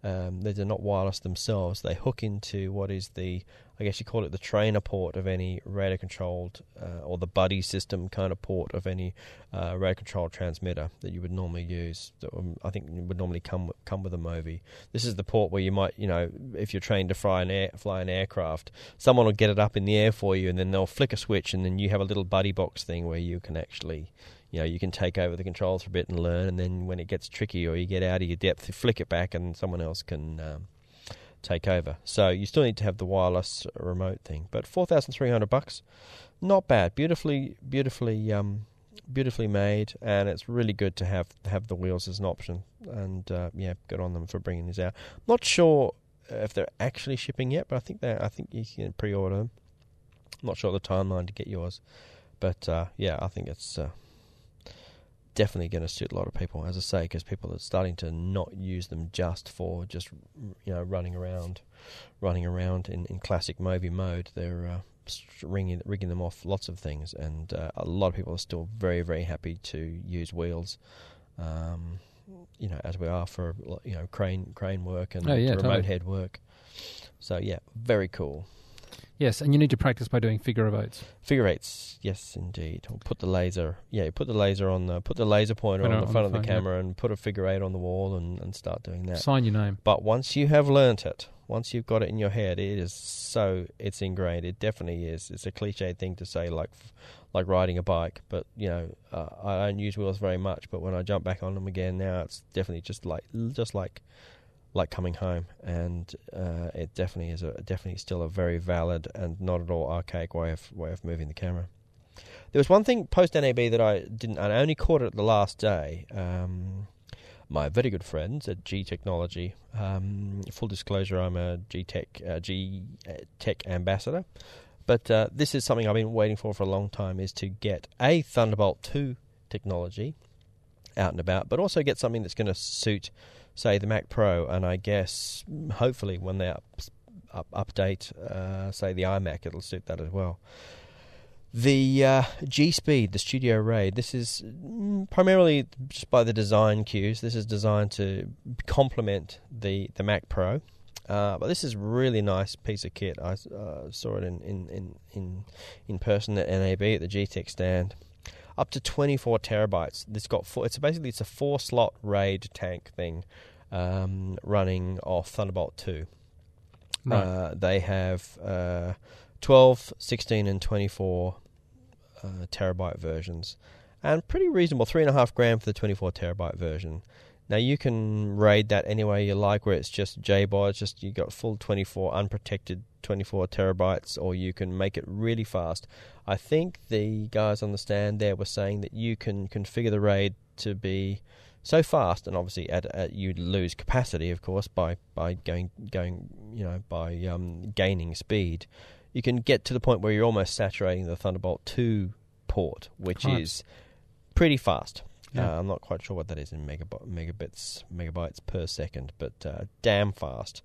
They're not wireless themselves. They hook into what is the... I guess you call it the trainer port of any radio-controlled or the buddy system kind of port of any radio-controlled transmitter that you would normally use. That I think would normally come with a Movi. This is the port where you might, if you're trained to fly an aircraft, someone will get it up in the air for you, and then they'll flick a switch, and then you have a little buddy box thing where you can actually... you can take over the controls for a bit and learn, and then when it gets tricky or you get out of your depth, you flick it back and someone else can take over. So you still need to have the wireless remote thing. But $4,300, not bad. Beautifully made, and it's really good to have the wheels as an option. And good on them for bringing these out. Not sure if they're actually shipping yet, but I think you can pre-order them. I'm not sure the timeline to get yours, but I think it's... definitely going to suit a lot of people, as I say, because people are starting to not use them just for running around in classic Movi mode. They're rigging them off lots of things, and a lot of people are still very, very happy to use wheels, as we are for crane work and remote head work. So very cool. Yes, and you need to practice by doing figure-of-eights. Figure-eights, yes, indeed. Or put the laser. Yeah, put the laser pointer on the front of the camera, and put a figure-eight on the wall, and start doing that. Sign your name. But once you have learnt it, once you've got it in your head, it's ingrained. It definitely is. It's a cliche thing to say, like riding a bike. But I don't use wheels very much. But when I jump back on them again now, it's definitely just like coming home, and it definitely is still a very valid and not at all archaic way of moving the camera. There was one thing post NAB that I only caught it the last day. My very good friends at G Technology, full disclosure, I'm a G Tech ambassador, but this is something I've been waiting for a long time, is to get a Thunderbolt 2 technology out and about, but also get something that's going to suit, say, the Mac Pro, and I guess hopefully when they update, say, the iMac, it'll suit that as well. The G-Speed, the Studio Ray, this is primarily just by the design cues. This is designed to complement the Mac Pro, but this is a really nice piece of kit. I saw it in person at NAB at the G-Tech stand. Up to 24 terabytes. This got four. It's a four-slot RAID tank thing, running off Thunderbolt 2. Right. They have 12, 16, and 24 terabyte versions, and pretty reasonable. 3.5 grams for the 24 terabyte version. Now you can RAID that any way you like, where it's just JBOD, it's just you got full 24 unprotected 24 terabytes, or you can make it really fast. I think the guys on the stand there were saying that you can configure the RAID to be so fast, and obviously you'd lose capacity, of course, by going by gaining speed. You can get to the point where you're almost saturating the Thunderbolt 2 port, which is pretty fast. Yeah. I'm not quite sure what that is in megabytes per second, but damn fast.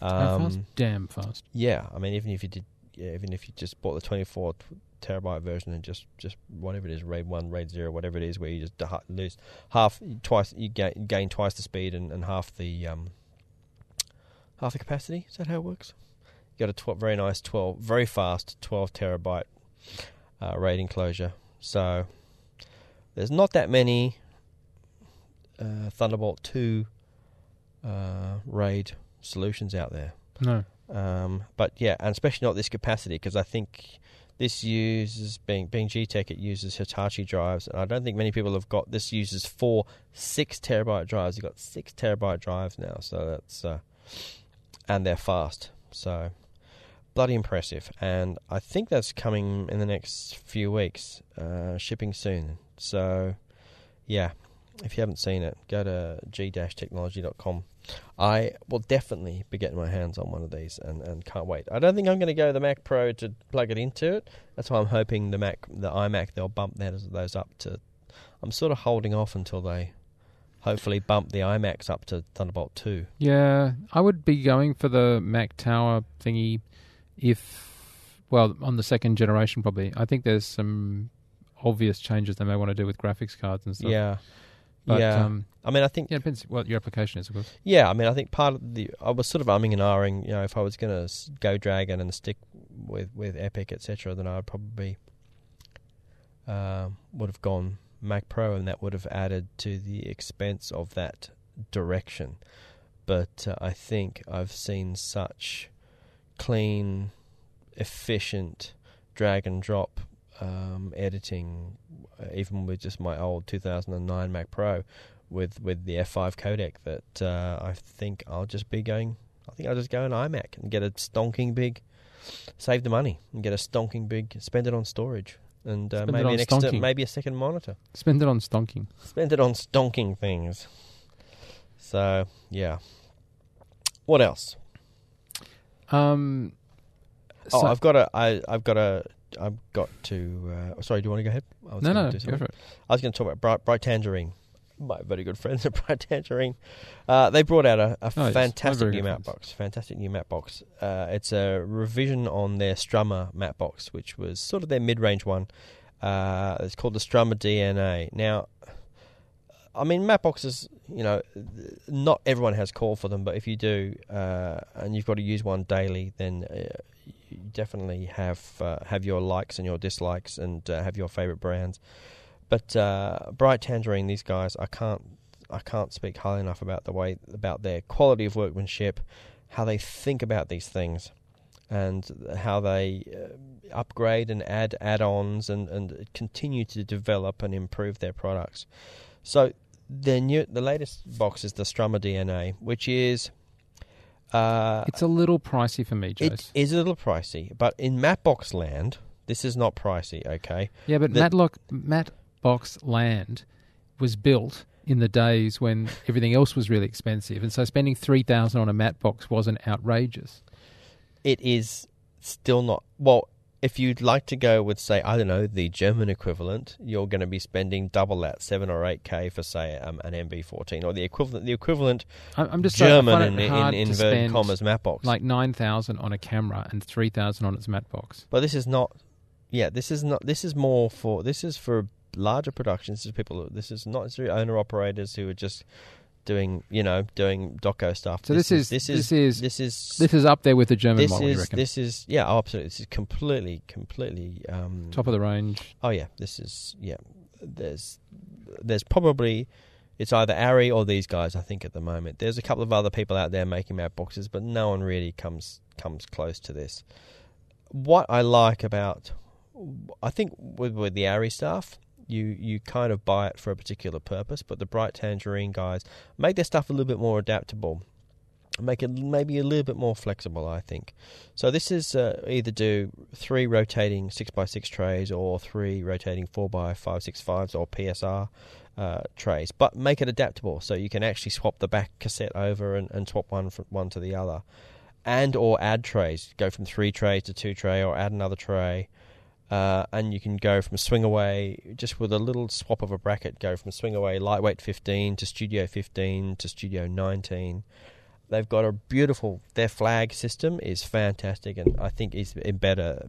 Damn fast. Yeah, I mean, even if you just bought the 24 terabyte version and just whatever it is, RAID 1, RAID 0, whatever it is, where you just lose gain twice the speed and half the capacity. Is that how it works? You got a very fast 12 terabyte RAID enclosure. So there's not that many Thunderbolt 2 RAID solutions out there. No. And especially not this capacity, because I think this uses, being G-Tech, it uses Hitachi drives, and I don't think many people have got, this uses 4 6-terabyte drives. You've got 6 terabyte drives now, so that's, and they're fast, so bloody impressive. And I think that's coming in the next few weeks, shipping soon. So, yeah, if you haven't seen it, go to g-technology.com. I will definitely be getting my hands on one of these, and can't wait. I don't think I'm going to go to the Mac Pro to plug it into it. That's why I'm hoping the Mac, the iMac, they'll bump those up to... I'm sort of holding off until they hopefully bump the iMacs up to Thunderbolt 2. Yeah, I would be going for the Mac Tower thingy if... Well, on the second generation, probably. I think there's some obvious changes they may want to do with graphics cards and stuff. Yeah. But, yeah, I mean, I think... Yeah, it depends what your application is, of course. Yeah, I mean, I think part of the... I was sort of umming and ahhing, you know, if I was going to go Dragon and stick with Epic, etc., then I would probably would have gone Mac Pro, and that would have added to the expense of that direction. But I think I've seen such clean, efficient drag-and-drop editing, even with just my old 2009 Mac Pro with the F5 codec, that I think I'll just be going... I think I'll just go an iMac and get a stonking big... Save the money and get a stonking big... Spend it on storage. And maybe a second monitor. Spend it on stonking. Spend it on stonking things. So, yeah. What else? Sorry, do you want to go ahead? I was going to talk about Bright Tangerine. My very good friends at Bright Tangerine. They brought out a fantastic new map box. It's a revision on their Strummer map box, which was sort of their mid-range one. It's called the Strummer DNA. Now, I mean, map boxes, you know, not everyone has call for them, but if you do, and you've got to use one daily, then... you definitely have your likes and your dislikes, and have your favourite brands. But Bright Tangerine, these guys, I can't speak highly enough about their quality of workmanship, how they think about these things, and how they upgrade and add add-ons and continue to develop and improve their products. So the latest box is the Strummer DNA, which is... it's a little pricey for me, Jase. It is a little pricey, but in Matbox land, this is not pricey, okay? Yeah, but Matbox land was built in the days when everything else was really expensive, and so spending $3,000 on a Matbox wasn't outrageous. It is still not... Well, if you'd like to go with, say, I don't know, the German equivalent, you're going to be spending double that, 7 or 8K for, say, an MB14 or the equivalent. I'm just German in inverted commas map box. Like $9,000 on a camera and $3,000 on its map box. But this is not. Yeah, this is not. This is more for. This is for larger productions. This is people. This is not owner operators who are just doing doco stuff. So this is up there with the German model, you reckon? This is absolutely. This is completely top of the range. Oh yeah, this is There's probably, it's either Ari or these guys, I think, at the moment. There's a couple of other people out there making map boxes, but no one really comes close to this. What I like about, I think with the Ari stuff, You kind of buy it for a particular purpose, but the Bright Tangerine guys make their stuff a little bit more adaptable, make it maybe a little bit more flexible, I think. So this is either do 3 rotating 6x6 trays or 3 rotating 4x565s or PSR trays, but make it adaptable so you can actually swap the back cassette over and swap one from one to the other, and or add trays, go from 3 trays to 2 tray or add another tray. And you can go from swing away, just with a little swap of a bracket, go from swing away lightweight 15 to studio 15 to studio 19. They've got a beautiful... Their flag system is fantastic, and I think is better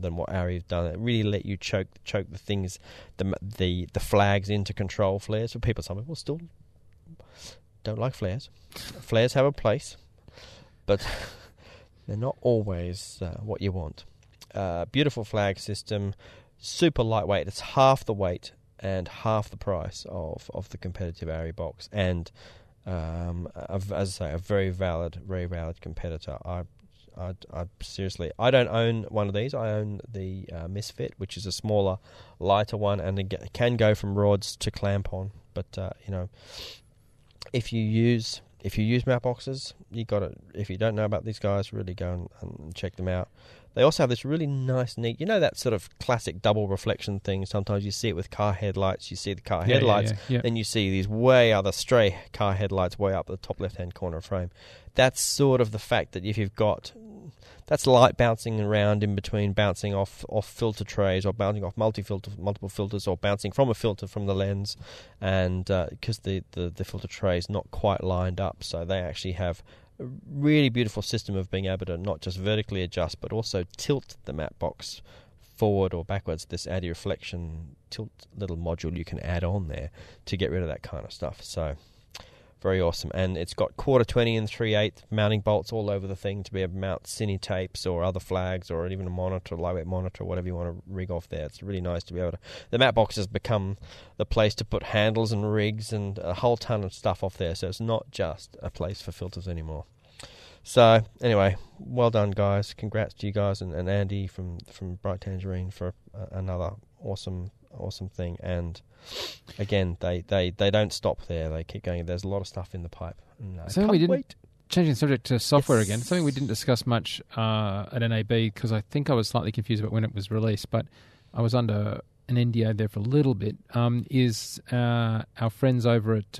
than what Ari have done. It really let you choke the things, the flags into control flares. For people, some people still don't like flares. Flares have a place, but they're not always what you want. Beautiful flag system, super lightweight. It's half the weight and half the price of the competitive Arri box, and as I say, a very valid competitor. I seriously, I don't own one of these. I own the Misfit, which is a smaller, lighter one, and it can go from rods to clamp on. But you know, if you use map boxes, you got it. If you don't know about these guys, really go and check them out. They also have this really nice, neat, you know, that sort of classic double reflection thing. Sometimes you see it with car headlights. You see the car headlights, then you see these way other stray car headlights way up at the top left-hand corner of frame. That's sort of the fact that if you've got... That's light bouncing around in between, bouncing off filter trays or bouncing off multiple filters or bouncing from a filter from the lens, and because the filter tray is not quite lined up. So they actually have a really beautiful system of being able to not just vertically adjust but also tilt the matte box forward or backwards, this anti-reflection tilt little module you can add on there to get rid of that kind of stuff. So... very awesome. And it's got 1/4-20 and 3/8 mounting bolts all over the thing to be able to mount cine tapes or other flags or even a monitor, low weight monitor, whatever you want to rig off there. It's really nice to be able to... The matte box has become the place to put handles and rigs and a whole ton of stuff off there. So it's not just a place for filters anymore. So anyway, well done, guys. Congrats to you guys and Andy from Bright Tangerine for another awesome thing. And again, they don't stop there. They keep going. There's a lot of stuff in the pipe. Changing the subject to software again, something we didn't discuss much at NAB, because I think I was slightly confused about when it was released, but I was under an NDA there for a little bit, is our friends over at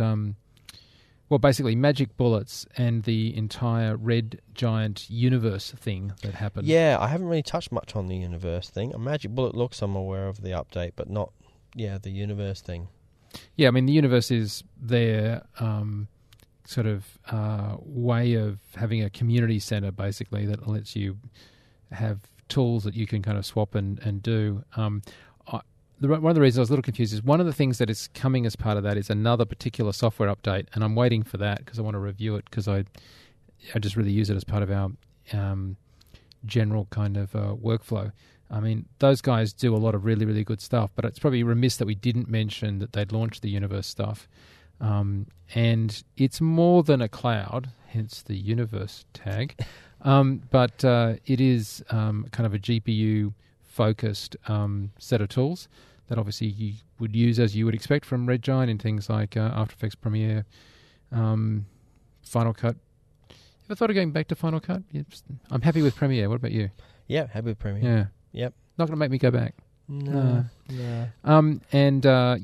basically Magic Bullets and the entire Red Giant universe thing that happened. Yeah, I haven't really touched much on the universe thing. Magic Bullet looks, I'm aware of the update, but not, the universe thing. Yeah, I mean, the universe is their sort of way of having a community center, basically, that lets you have tools that you can kind of swap and do. One of the reasons I was a little confused is one of the things that is coming as part of that is another particular software update, and I'm waiting for that because I want to review it, because I just really use it as part of our general kind of workflow. I mean, those guys do a lot of really, really good stuff, but it's probably remiss that we didn't mention that they'd launched the Universe stuff. And it's more than a cloud, hence the Universe tag, but it is kind of a GPU-focused set of tools that obviously you would use as you would expect from Red Giant in things like After Effects, Premiere, Final Cut. Ever thought of going back to Final Cut? I'm happy with Premiere. What about you? Yeah, happy with Premiere. Yeah. Yep. Not going to make me go back. No. And it's... I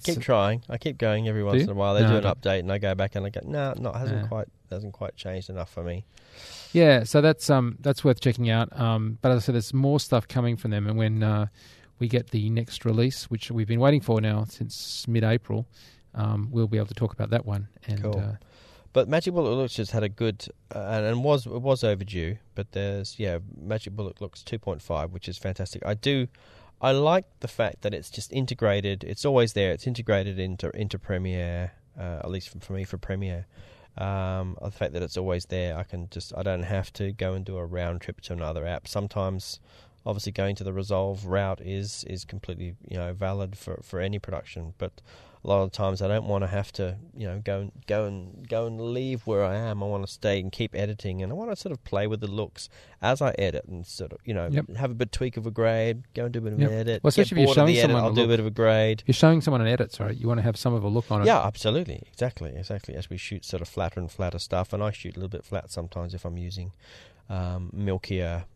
keep trying. I keep going every once in a while. They do an update and I go back and I go, hasn't quite changed enough for me. Yeah, so that's worth checking out. But as I said, there's more stuff coming from them, and when we get the next release, which we've been waiting for now since mid-April, we'll be able to talk about that one. And, cool. But Magic Bullet Looks just had a good, it was overdue, but there's, Magic Bullet Looks 2.5, which is fantastic. I like the fact that it's just integrated, it's always there, it's integrated into Premiere, at least for me, for Premiere. The fact that it's always there, I don't have to go and do a round trip to another app. Sometimes, obviously, going to the Resolve route is completely, valid for any production, but... a lot of the times I don't want to have to, go and leave where I am. I want to stay and keep editing, and I want to sort of play with the looks as I edit and sort of, have a bit tweak of a grade, go and do a bit of an edit. Well, especially if you're showing someone I'll do a bit of a grade. If you're showing someone an edit, sorry, you want to have some of a look on it. Yeah, absolutely, exactly. As we shoot sort of flatter and flatter stuff, and I shoot a little bit flat sometimes if I'm using milkier,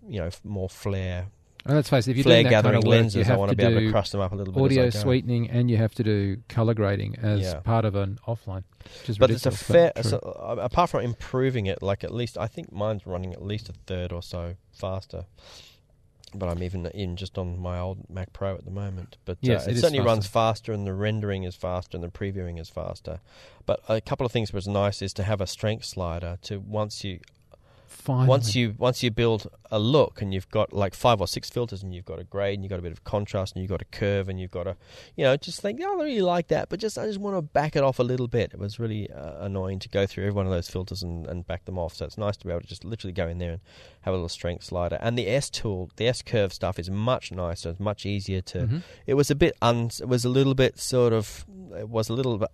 more flare. And let's face it, if you're doing that kind of work, you have to be able to crush them up a little bit. Audio sweetening, and you have to do color grading as part of an offline. Which is ridiculous, but apart from improving it, like at least I think mine's running at least a third or so faster. But I'm even in just on my old Mac Pro at the moment. But it certainly runs faster, and the rendering is faster, and the previewing is faster. But a couple of things that was nice is to have a strength slider to once you build a look and you've got like 5 or 6 filters and you've got a grade and you've got a bit of contrast and you've got a curve and you've got a, just think, I really like that, but I just want to back it off a little bit. It was really annoying to go through every one of those filters and back them off. So it's nice to be able to just literally go in there and have a little strength slider. And the S tool, the S curve stuff is much nicer. It's much easier to, it was a little bit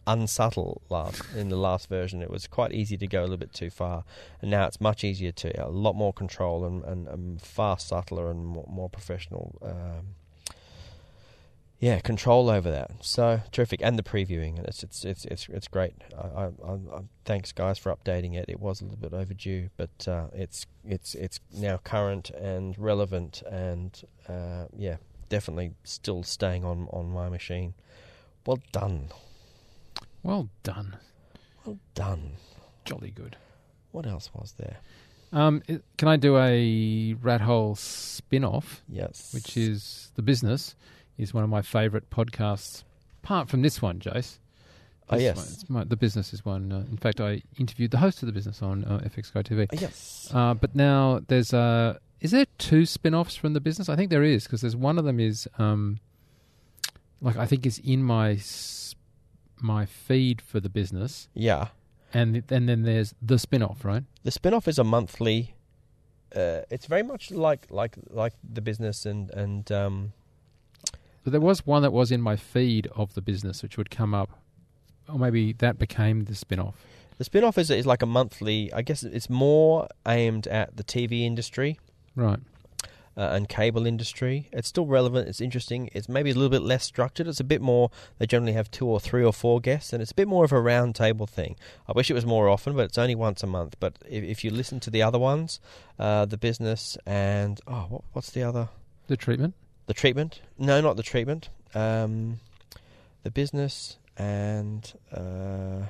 unsubtle in the last version. It was quite easy to go a little bit too far. And now it's much easier to a lot more control and far subtler and more professional yeah, control over that. So terrific, and the previewing. It's great. Thanks, guys, for updating it. It was a little bit overdue, but it's now current and relevant, and yeah, definitely still staying on my machine. Well done. Well done. Well done. Jolly good. What else was there? Can I do a rat hole spin-off? Yes. Which is The Business is one of my favourite podcasts, apart from this one, Jace. The Business is one. In fact, I interviewed the host of The Business on FX Guide TV. Yes. But now there's a... Is there two spin-offs from The Business? I think there is, because there's one of them is... I think is in my feed for The Business. Yeah. And then there's the spin-off, right? The spin-off is a monthly... it's very much like The Business and But there was one that was in my feed of The Business, which would come up, or maybe that became the spin-off. The spin-off is like a monthly... I guess it's more aimed at the TV industry. Right. And cable industry. It's still relevant. It's interesting. It's maybe a little bit less structured. It's a bit more... They generally have two or three or four guests, and it's a bit more of a round table thing. I wish it was more often, but it's only once a month. But if you listen to the other ones, The Business and... Oh, what's the other? The Treatment. The Treatment. No, not The Treatment. The Business and... the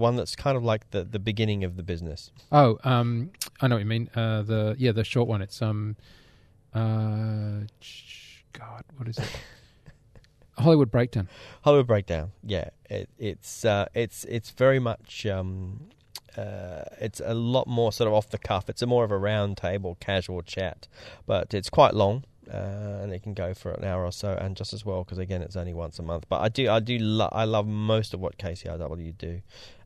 one that's kind of like the beginning of The Business. Oh, I know what you mean. The short one. It's God, what is it? Hollywood Breakdown. Hollywood Breakdown. Yeah, it's very much it's a lot more sort of off the cuff. It's a more of a round table, casual chat, but it's quite long. And it can go for an hour or so, and just as well, because again, it's only once a month. But I love most of what KCRW do.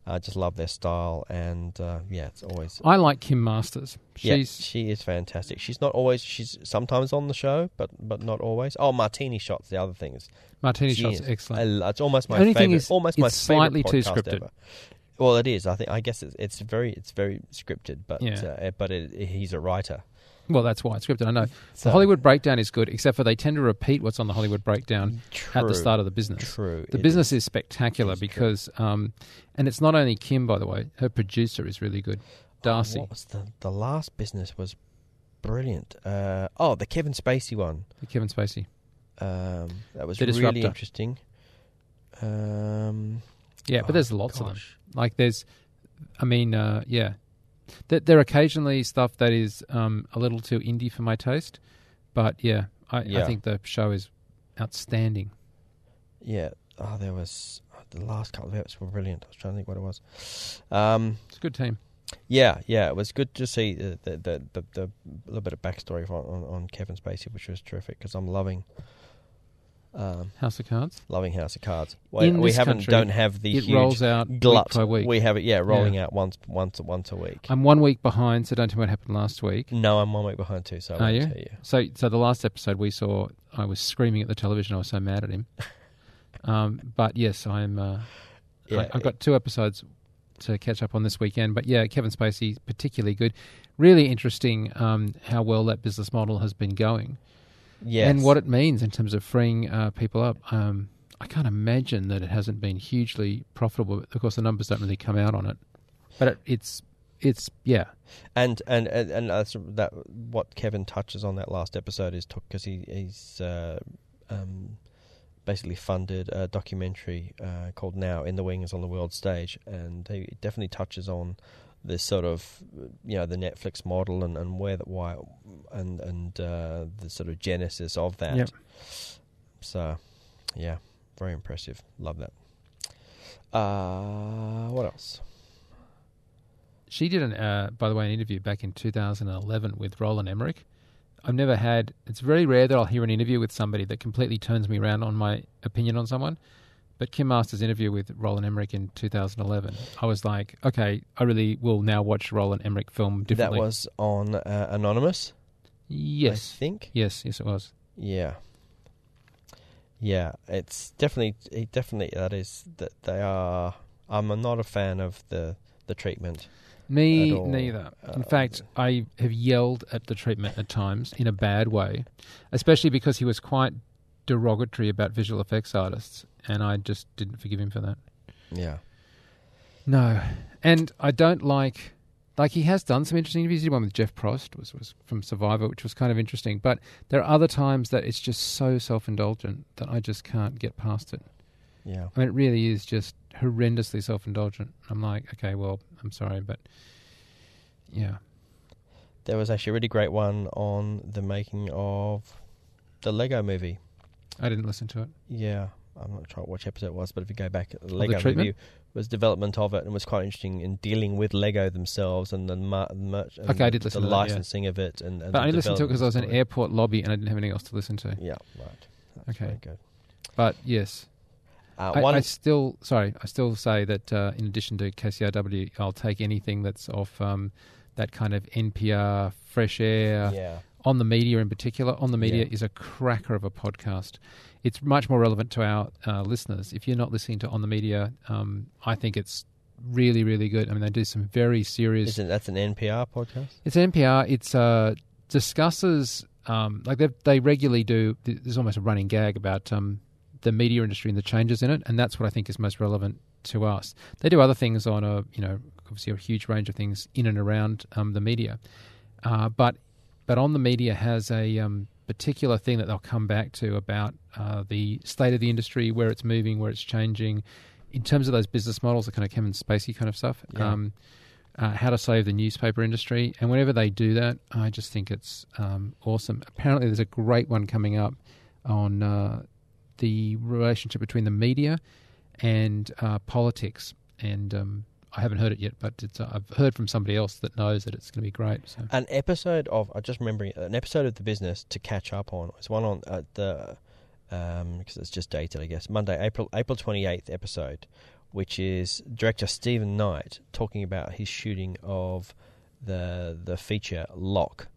I just love their style, and it's always. I like Kim Masters. She is fantastic. She's not always. She's sometimes on the show, but not always. Oh, Martini Shot's the other thing. Martini Shot's excellent. It's almost my favorite. It's slightly too scripted. Ever. Well, it is. I guess it's very scripted, but yeah. He's a writer. Well, that's why it's scripted, I know. So, the Hollywood Breakdown is good, except for they tend to repeat what's on the Hollywood Breakdown at the start of The Business. True. The Business is spectacular because, and it's not only Kim, by the way. Her producer is really good, Darcy. What was the last Business was brilliant. The Kevin Spacey one. The Kevin Spacey. That was really interesting. But there's lots of them. Like there's, They're occasionally stuff that is a little too indie for my taste, but I think the show is outstanding. Yeah. Oh, there was... The last couple of episodes were brilliant. I was trying to think what it was. It's a good team. Yeah, yeah. It was good to see the little bit of backstory on Kevin Spacey, which was terrific, because I'm loving... House of Cards? Loving House of Cards. We don't have the huge rolls out glut. Week by week. We have it, out once a week. I'm 1 week behind, so don't tell me what happened last week. No, I'm 1 week behind too, so I won't tell you. So the last episode we saw, I was screaming at the television. I was so mad at him. But yes, I'm. I've got two episodes to catch up on this weekend. But yeah, Kevin Spacey particularly good. Really interesting how well that business model has been going. Yes. And what it means in terms of freeing people up. I can't imagine that it hasn't been hugely profitable. Of course, the numbers don't really come out on it, but it's. And that what Kevin touches on that last episode is because he's basically funded a documentary called "Now in the Wings on the World Stage," and he definitely touches on this sort of, the Netflix model and why the sort of genesis of that. Yep. So, very impressive. Love that. What else? She did, an interview back in 2011 with Roland Emmerich. It's very rare that I'll hear an interview with somebody that completely turns me around on my opinion on someone. But Kim Masters' interview with Roland Emmerich in 2011, I was like, okay, I really will now watch Roland Emmerich film differently. That was on Anonymous? Yes. I think? Yes, it was. Yeah. Yeah, it's definitely that is, that they are, I'm not a fan of the treatment. Me neither. In fact, I have yelled at the treatment at times in a bad way, especially because he was quite derogatory about visual effects artists, and I just didn't forgive him for that. Yeah. No. And I don't like he has done some interesting interviews. He did one with Jeff Prost, was from Survivor, which was kind of interesting. But there are other times that it's just so self-indulgent that I just can't get past it. Yeah. I mean, it really is just horrendously self-indulgent. I'm like, okay, well, I'm sorry, but yeah. There was actually a really great one on the making of the Lego movie. I didn't listen to it. Yeah. I'm not sure which episode it was, but if you go back, the Lego movie was development of it and was quite interesting in dealing with Lego themselves and the merch and the licensing of it. And but I listened to it because I was in an airport lobby and I didn't have anything else to listen to. Yeah, right. That's okay. Good. But yes. I still say that in addition to KCRW, I'll take anything that's off that kind of NPR, fresh air, on the media in particular. On the media is a cracker of a podcast. It's much more relevant to our listeners. If you're not listening to On the Media, I think it's really, really good. I mean, they do some very serious... That's an NPR podcast? It's NPR. It discusses... they regularly do... There's almost a running gag about... the media industry and the changes in it, and that's what I think is most relevant to us. They do other things on obviously a huge range of things in and around the media, but On the Media has a particular thing that they'll come back to about the state of the industry, where it's moving, where it's changing, in terms of those business models, the kind of Kevin Spacey kind of stuff, how to save the newspaper industry, and whenever they do that, I just think it's awesome. Apparently, there's a great one coming up on. The relationship between the media and politics. And I haven't heard it yet, but I've heard from somebody else that knows that it's going to be great. So. An episode of, I'm just remembering, an episode of The Business to catch up on. It's one on because it's just dated, I guess, Monday, April 28th episode, which is director Stephen Knight talking about his shooting of the feature Lock,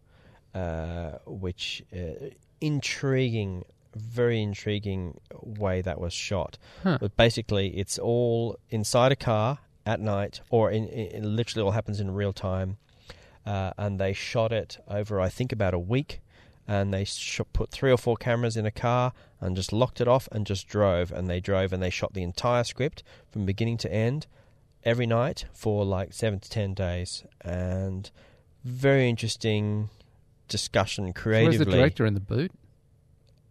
which very intriguing way that was shot. Huh. But basically, it's all inside a car at night, or it literally all happens in real time. And they shot it over, I think, about a week. And they put 3 or 4 cameras in a car and just locked it off and just drove. And they drove and they shot the entire script from beginning to end every night for like 7 to 10 days. And very interesting discussion creatively. So where's the director in the boot?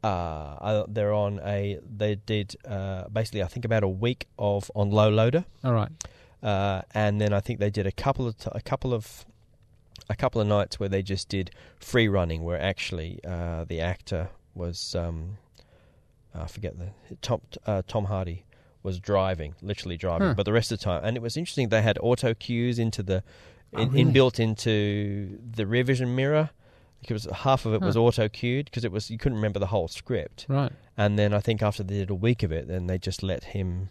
They're on basically I think about a week of on low loader. All right, and then I think they did a couple of nights where they just did free running, where actually the actor was Tom Hardy was literally driving, but the rest of the time, and it was interesting. They had auto cues inbuilt into the rear vision mirror. Because half of it was auto cued because it was you couldn't remember the whole script, right? And then I think after they did a week of it, then they just let him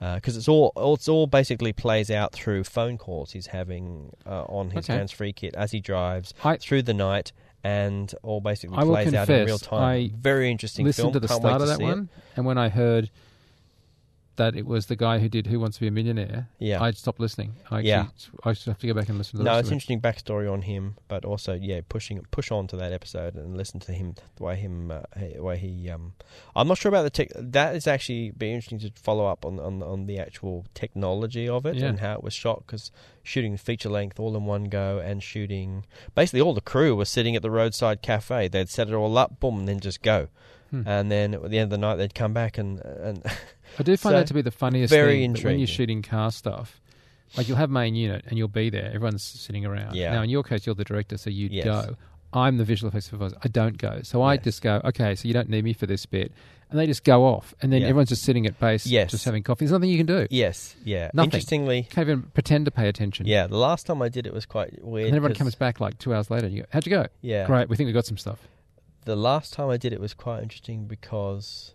because it's all basically plays out through phone calls he's having on his hands-free kit as he drives through the night, and all basically plays out in real time. Very interesting film. Can't wait to see it. Listened to the start of that one, and when I heard that it was the guy who did Who Wants to Be a Millionaire, I stopped listening. I just have to go back and listen to the rest of it. No, it's interesting backstory on him, but also, push on to that episode and listen to him, the way he I'm not sure about the tech... That is actually be interesting to follow up on the actual technology of it and how it was shot, because shooting feature length all in one go and shooting... Basically, all the crew was sitting at the roadside cafe. They'd set it all up, boom, and then just go. And then at the end of the night, they'd come back and I do find that to be the funniest thing when you're shooting car stuff. Like, you'll have main unit and you'll be there. Everyone's sitting around. Yeah. Now, in your case, you're the director, so you go. I'm the visual effects supervisor. I don't go. So I just go, okay, so you don't need me for this bit. And they just go off. And then everyone's just sitting at base just having coffee. There's nothing you can do. Yes, yeah. Nothing. Interestingly... Can't even pretend to pay attention. Yeah, the last time I did it was quite weird. And everyone comes back like 2 hours later and you go, how'd you go? Yeah. Great, we think we got some stuff. The last time I did it was quite interesting because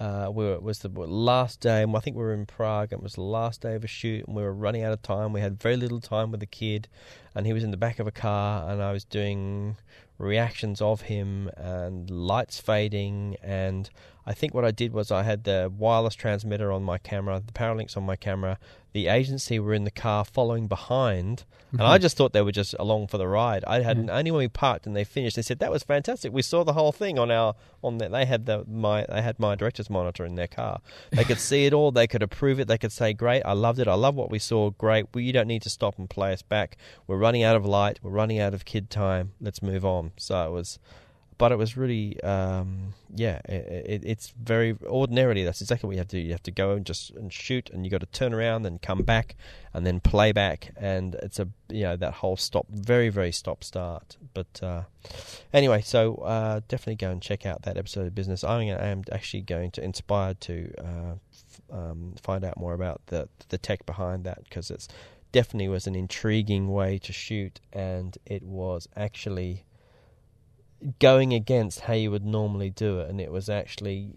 it was the last day, and I think we were in Prague, and it was the last day of a shoot, and we were running out of time. We had very little time with the kid, and he was in the back of a car, and I was doing reactions of him and lights fading. And I think what I did was I had the wireless transmitter on my camera, the power links on my camera, the agency were in the car following behind, mm-hmm. and I just thought they were just along for the ride. I hadn't, only when we parked and they finished, they said, "That was fantastic. We saw the whole thing on our they had my director's monitor in their car. They could see it all. They could approve it. They could say, great, I loved it. I love what we saw. Great. Well, you don't need to stop and play us back. We're running out of light. We're running out of kid time. Let's move on." So it was. But it was really, it's very ordinarily. That's exactly what you have to do. You have to go and shoot, and you got to turn around, then come back, and then play back. And it's that whole stop, very very stop start. But anyway, so definitely go and check out that episode of Business. I am actually going to inspire to find out more about the tech behind that, because it's definitely was an intriguing way to shoot, and it was actually going against how you would normally do it, and it was actually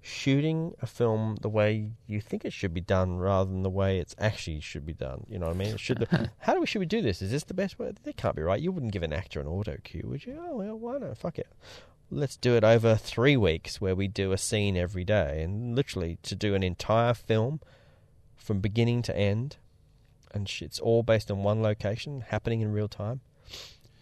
shooting a film the way you think it should be done rather than the way it's actually should be done. You know what I mean? Should we do this? Is this the best way? That can't be right. You wouldn't give an actor an auto cue, would you? Oh, well, why not? Fuck it. Let's do it over 3 weeks where we do a scene every day, and literally to do an entire film from beginning to end, and it's all based on one location happening in real time.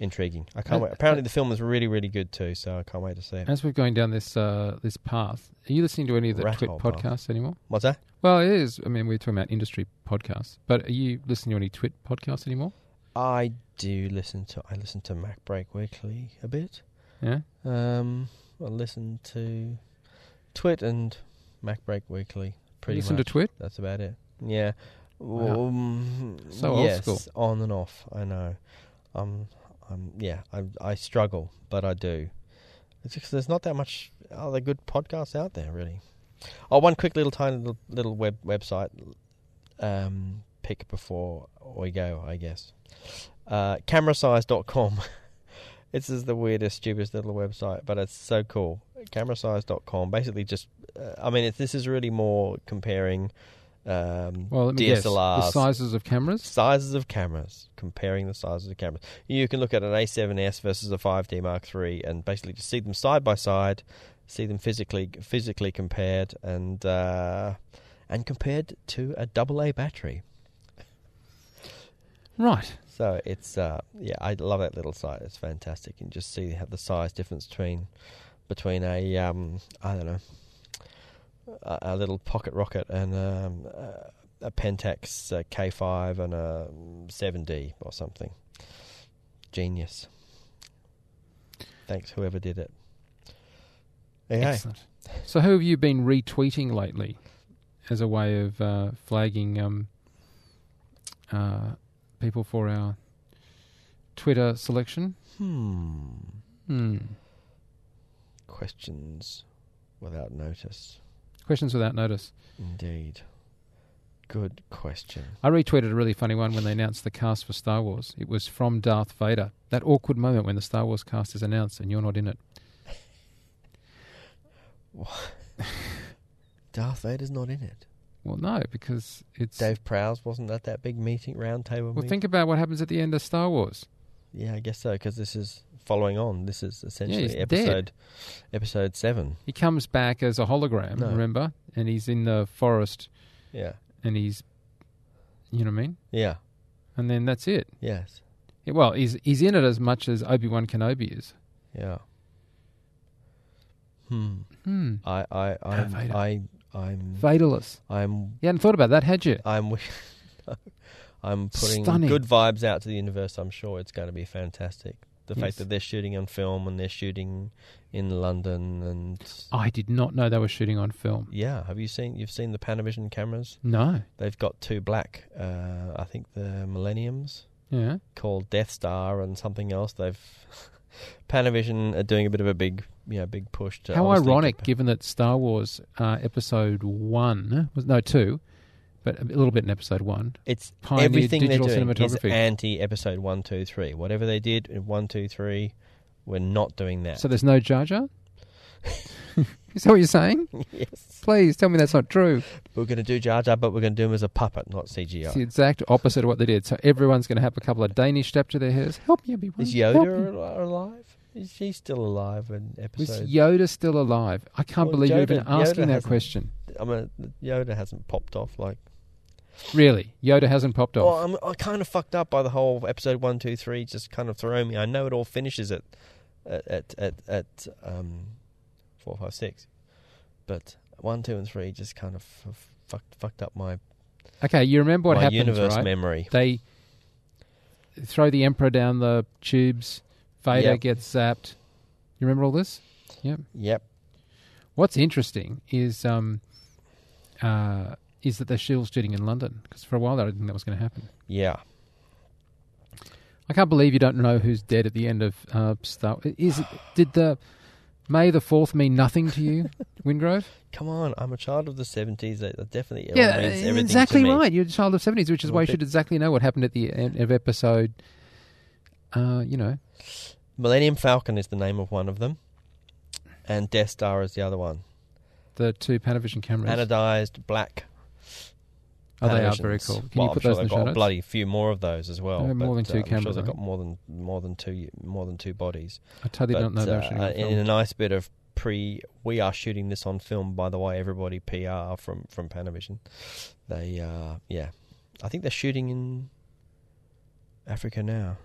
Intriguing. I can't wait. Apparently the film is really, really good too, so I can't wait to see it. As we're going down this path, are you listening to any of the Twit podcasts anymore? What's that? Well, it is. I mean, we're talking about industry podcasts, but are you listening to any Twit podcasts anymore? I do listen to... I listen to Mac Break Weekly a bit. Yeah? I listen to Twit and Mac Break Weekly pretty much. You listen to Twit? That's about it. Yeah. Wow. So old school. On and off, I know. I struggle, but I do. It's because there's not that much other good podcasts out there, really. Oh, one quick little website pick before we go, I guess. Camerasize.com. This is the weirdest, stupidest little website, but it's so cool. Camerasize.com. Basically just... this is really more comparing... let me DSLRs, guess, the sizes of cameras? Comparing the sizes of cameras. You can look at an A7S versus a 5D Mark III and basically just see them side by side, see them physically compared, and compared to a AA battery. Right. So it's, I love that little site. It's fantastic. You can just see how the size difference between a, I don't know, a little pocket rocket and a Pentax K5 and a 7D or something. Genius. Thanks, whoever did it. Okay. Excellent. So who have you been retweeting lately as a way of flagging people for our Twitter selection? Questions without notice. Questions without notice. Indeed. Good question. I retweeted a really funny one when they announced the cast for Star Wars. It was from Darth Vader. That awkward moment when the Star Wars cast is announced and you're not in it. What? Darth Vader's not in it? Well, no, because it's... Dave Prowse wasn't at that big meeting, round table meeting. Well, think about what happens at the end of Star Wars. Yeah, I guess so, because this is following on. This is essentially episode 7. He comes back as a hologram, remember? And he's in the forest. Yeah. And he's... You know what I mean? Yeah. And then that's it. Yes. Yeah, well, he's in it as much as Obi-Wan Kenobi is. Yeah. I'm Vaderless. You hadn't thought about that, had you? I'm putting good vibes out to the universe. I'm sure it's going to be fantastic. The fact that they're shooting on film and they're shooting in London and... I did not know they were shooting on film. Yeah. Have you seen... You've seen the Panavision cameras? No. They've got two black, I think the Millenniums. Yeah. Called Death Star and something else. They've... Panavision are doing a bit of a big push to... How ironic, given that Star Wars episode 1... No, 2... But a little bit in episode 1. It's everything they're doing is anti-episode 1, 2, 3. Whatever they did in 1, 2, 3, we're not doing that. So there's no Jar Jar? Is that what you're saying? Yes. Please tell me that's not true. We're going to do Jar Jar, but we're going to do him as a puppet, not CGI. It's the exact opposite of what they did. So everyone's going to have a couple of Danish strapped to their heads. Help me, everyone. Is Yoda alive? Is she still alive? In episode? Was Yoda still alive? I can't believe you're even asking that question. I mean, Yoda hasn't popped off like. Really? Yoda hasn't popped off? Well, I'm kind of fucked up by the whole episode 1, 2, 3 just kind of throwing me. I know it all finishes at 4, 5, 6, but 1, 2, and 3 just kind of fucked up my. Okay, you remember what happens, universe right? Memory. They throw the Emperor down the tubes. Vader gets zapped. You remember all this? Yep. What's interesting is that they're still shooting in London, because for a while I didn't think that was going to happen. Yeah. I can't believe you don't know who's dead at the end of Star Wars. Did the May the 4th mean nothing to you, Wingrove? Come on, I'm a child of the 70s. That definitely means everything exactly to me. Right. You're a child of the 70s, which is why you should exactly know what happened at the end of episode... Millennium Falcon is the name of one of them, and Death Star is the other one. The two Panavision cameras, anodized black. Oh, Panavisions. They are very cool. Can you put those in the show notes? A bloody few more of those as well. More than two cameras. I'm sure they've got more than two bodies. I totally don't know. In a nice bit of we are shooting this on film, by the way, everybody. PR from Panavision. They I think they're shooting in Africa now.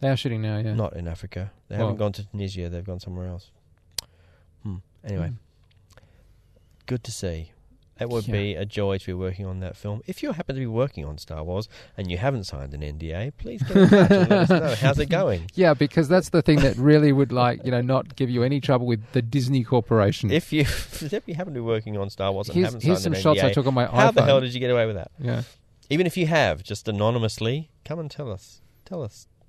They are shooting now, yeah. Not in Africa. They haven't gone to Tunisia. They've gone somewhere else. Anyway, good to see. It would be a joy to be working on that film. If you happen to be working on Star Wars and you haven't signed an NDA, please get in touch and let us know. How's it going? Yeah, because that's the thing that really would not give you any trouble with the Disney Corporation. If you happen to be working on Star Wars and haven't signed an NDA, here's some shots I took on my iPhone. How the hell did you get away with that? Yeah. Even if you have, just anonymously, come and tell us.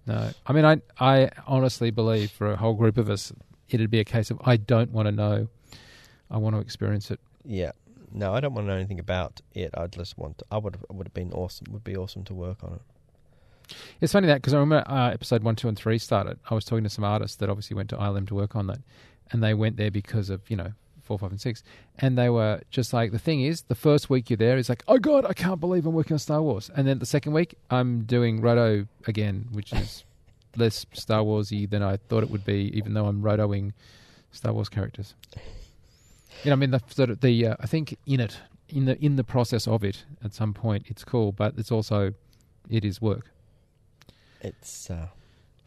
No, I mean, I honestly believe for a whole group of us, it'd be a case of I don't want to know, I want to experience it. Yeah, no, I don't want to know anything about it. It would have been awesome. Would be awesome to work on it. It's funny that because I remember episode 1, 2, and 3 started. I was talking to some artists that obviously went to ILM to work on that, and they went there because of 4, 5, and 6, and they were just like, the thing is, the first week you're there is like, oh god, I can't believe I'm working on Star Wars, and then the second week I'm doing roto again, which is less Star Warsy than I thought it would be, even though I'm rotoing Star Wars characters. I think in the process of it, at some point it's cool, but it's also work. It's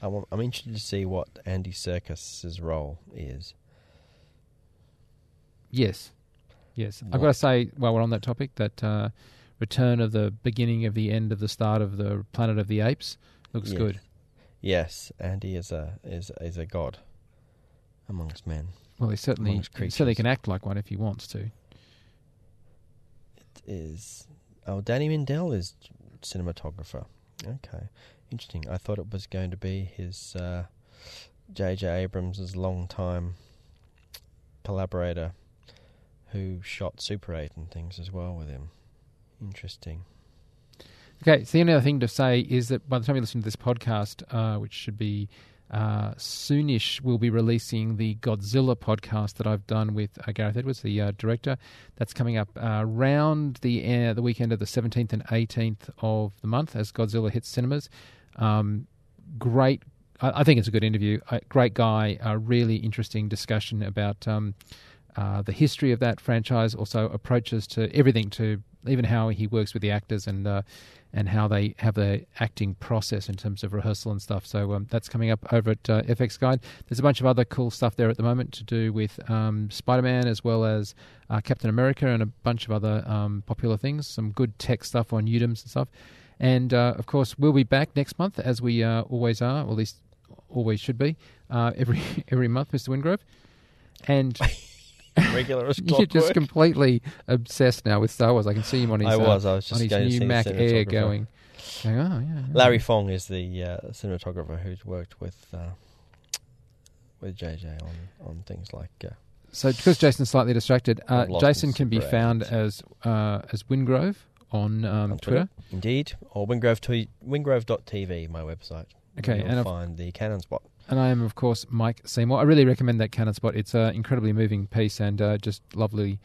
I'm interested to see what Andy Serkis's role is. Yes. I've got to say, while we're on that topic, that Return of the Beginning of the End of the Start of the Planet of the Apes looks good. Yes, Andy is a god amongst men. Well, he certainly can act like one if he wants to. It is. Oh, Danny Mindell is cinematographer. Okay, interesting. I thought it was going to be his J.J. Abrams' long-time collaborator, who shot Super 8 and things as well with him. Interesting. Okay, so the only other thing to say is that by the time you listen to this podcast, which should be soonish, we'll be releasing the Godzilla podcast that I've done with Gareth Edwards, the director. That's coming up around the weekend of the 17th and 18th of the month as Godzilla hits cinemas. Great. I think it's a good interview. Great guy. A really interesting discussion about... the history of that franchise, also approaches to everything, to even how he works with the actors and how they have the acting process in terms of rehearsal and stuff. So that's coming up over at FX Guide. There's a bunch of other cool stuff there at the moment to do with Spider-Man as well as Captain America and a bunch of other popular things, some good tech stuff on Udemy and stuff. And, of course, we'll be back next month, as we always are, or at least always should be, every month, Mr. Wingrove. And... Regular as clockwork. You're just completely obsessed now with Star Wars. I can see him on his new Mac Air going. Larry Fong is the cinematographer who's worked with JJ on things like. So, because Jason's slightly distracted, Jason can be found as Wingrove on Twitter. Indeed, or wingrove.tv, my website. Okay, and you'll find the Canon Spot. And I am, of course, Mike Seymour. I really recommend that Canon Spot. It's an incredibly moving piece and just lovely,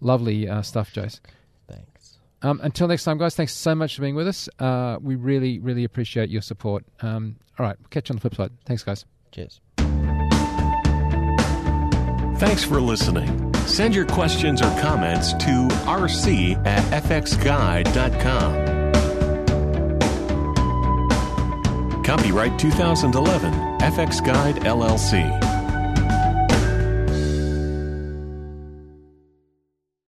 lovely stuff, Jace. Thanks. Until next time, guys, thanks so much for being with us. We really, really appreciate your support. All right, catch you on the flip side. Thanks, guys. Cheers. Thanks for listening. Send your questions or comments to rc@fxguide.com. Copyright 2011, FX Guide, LLC.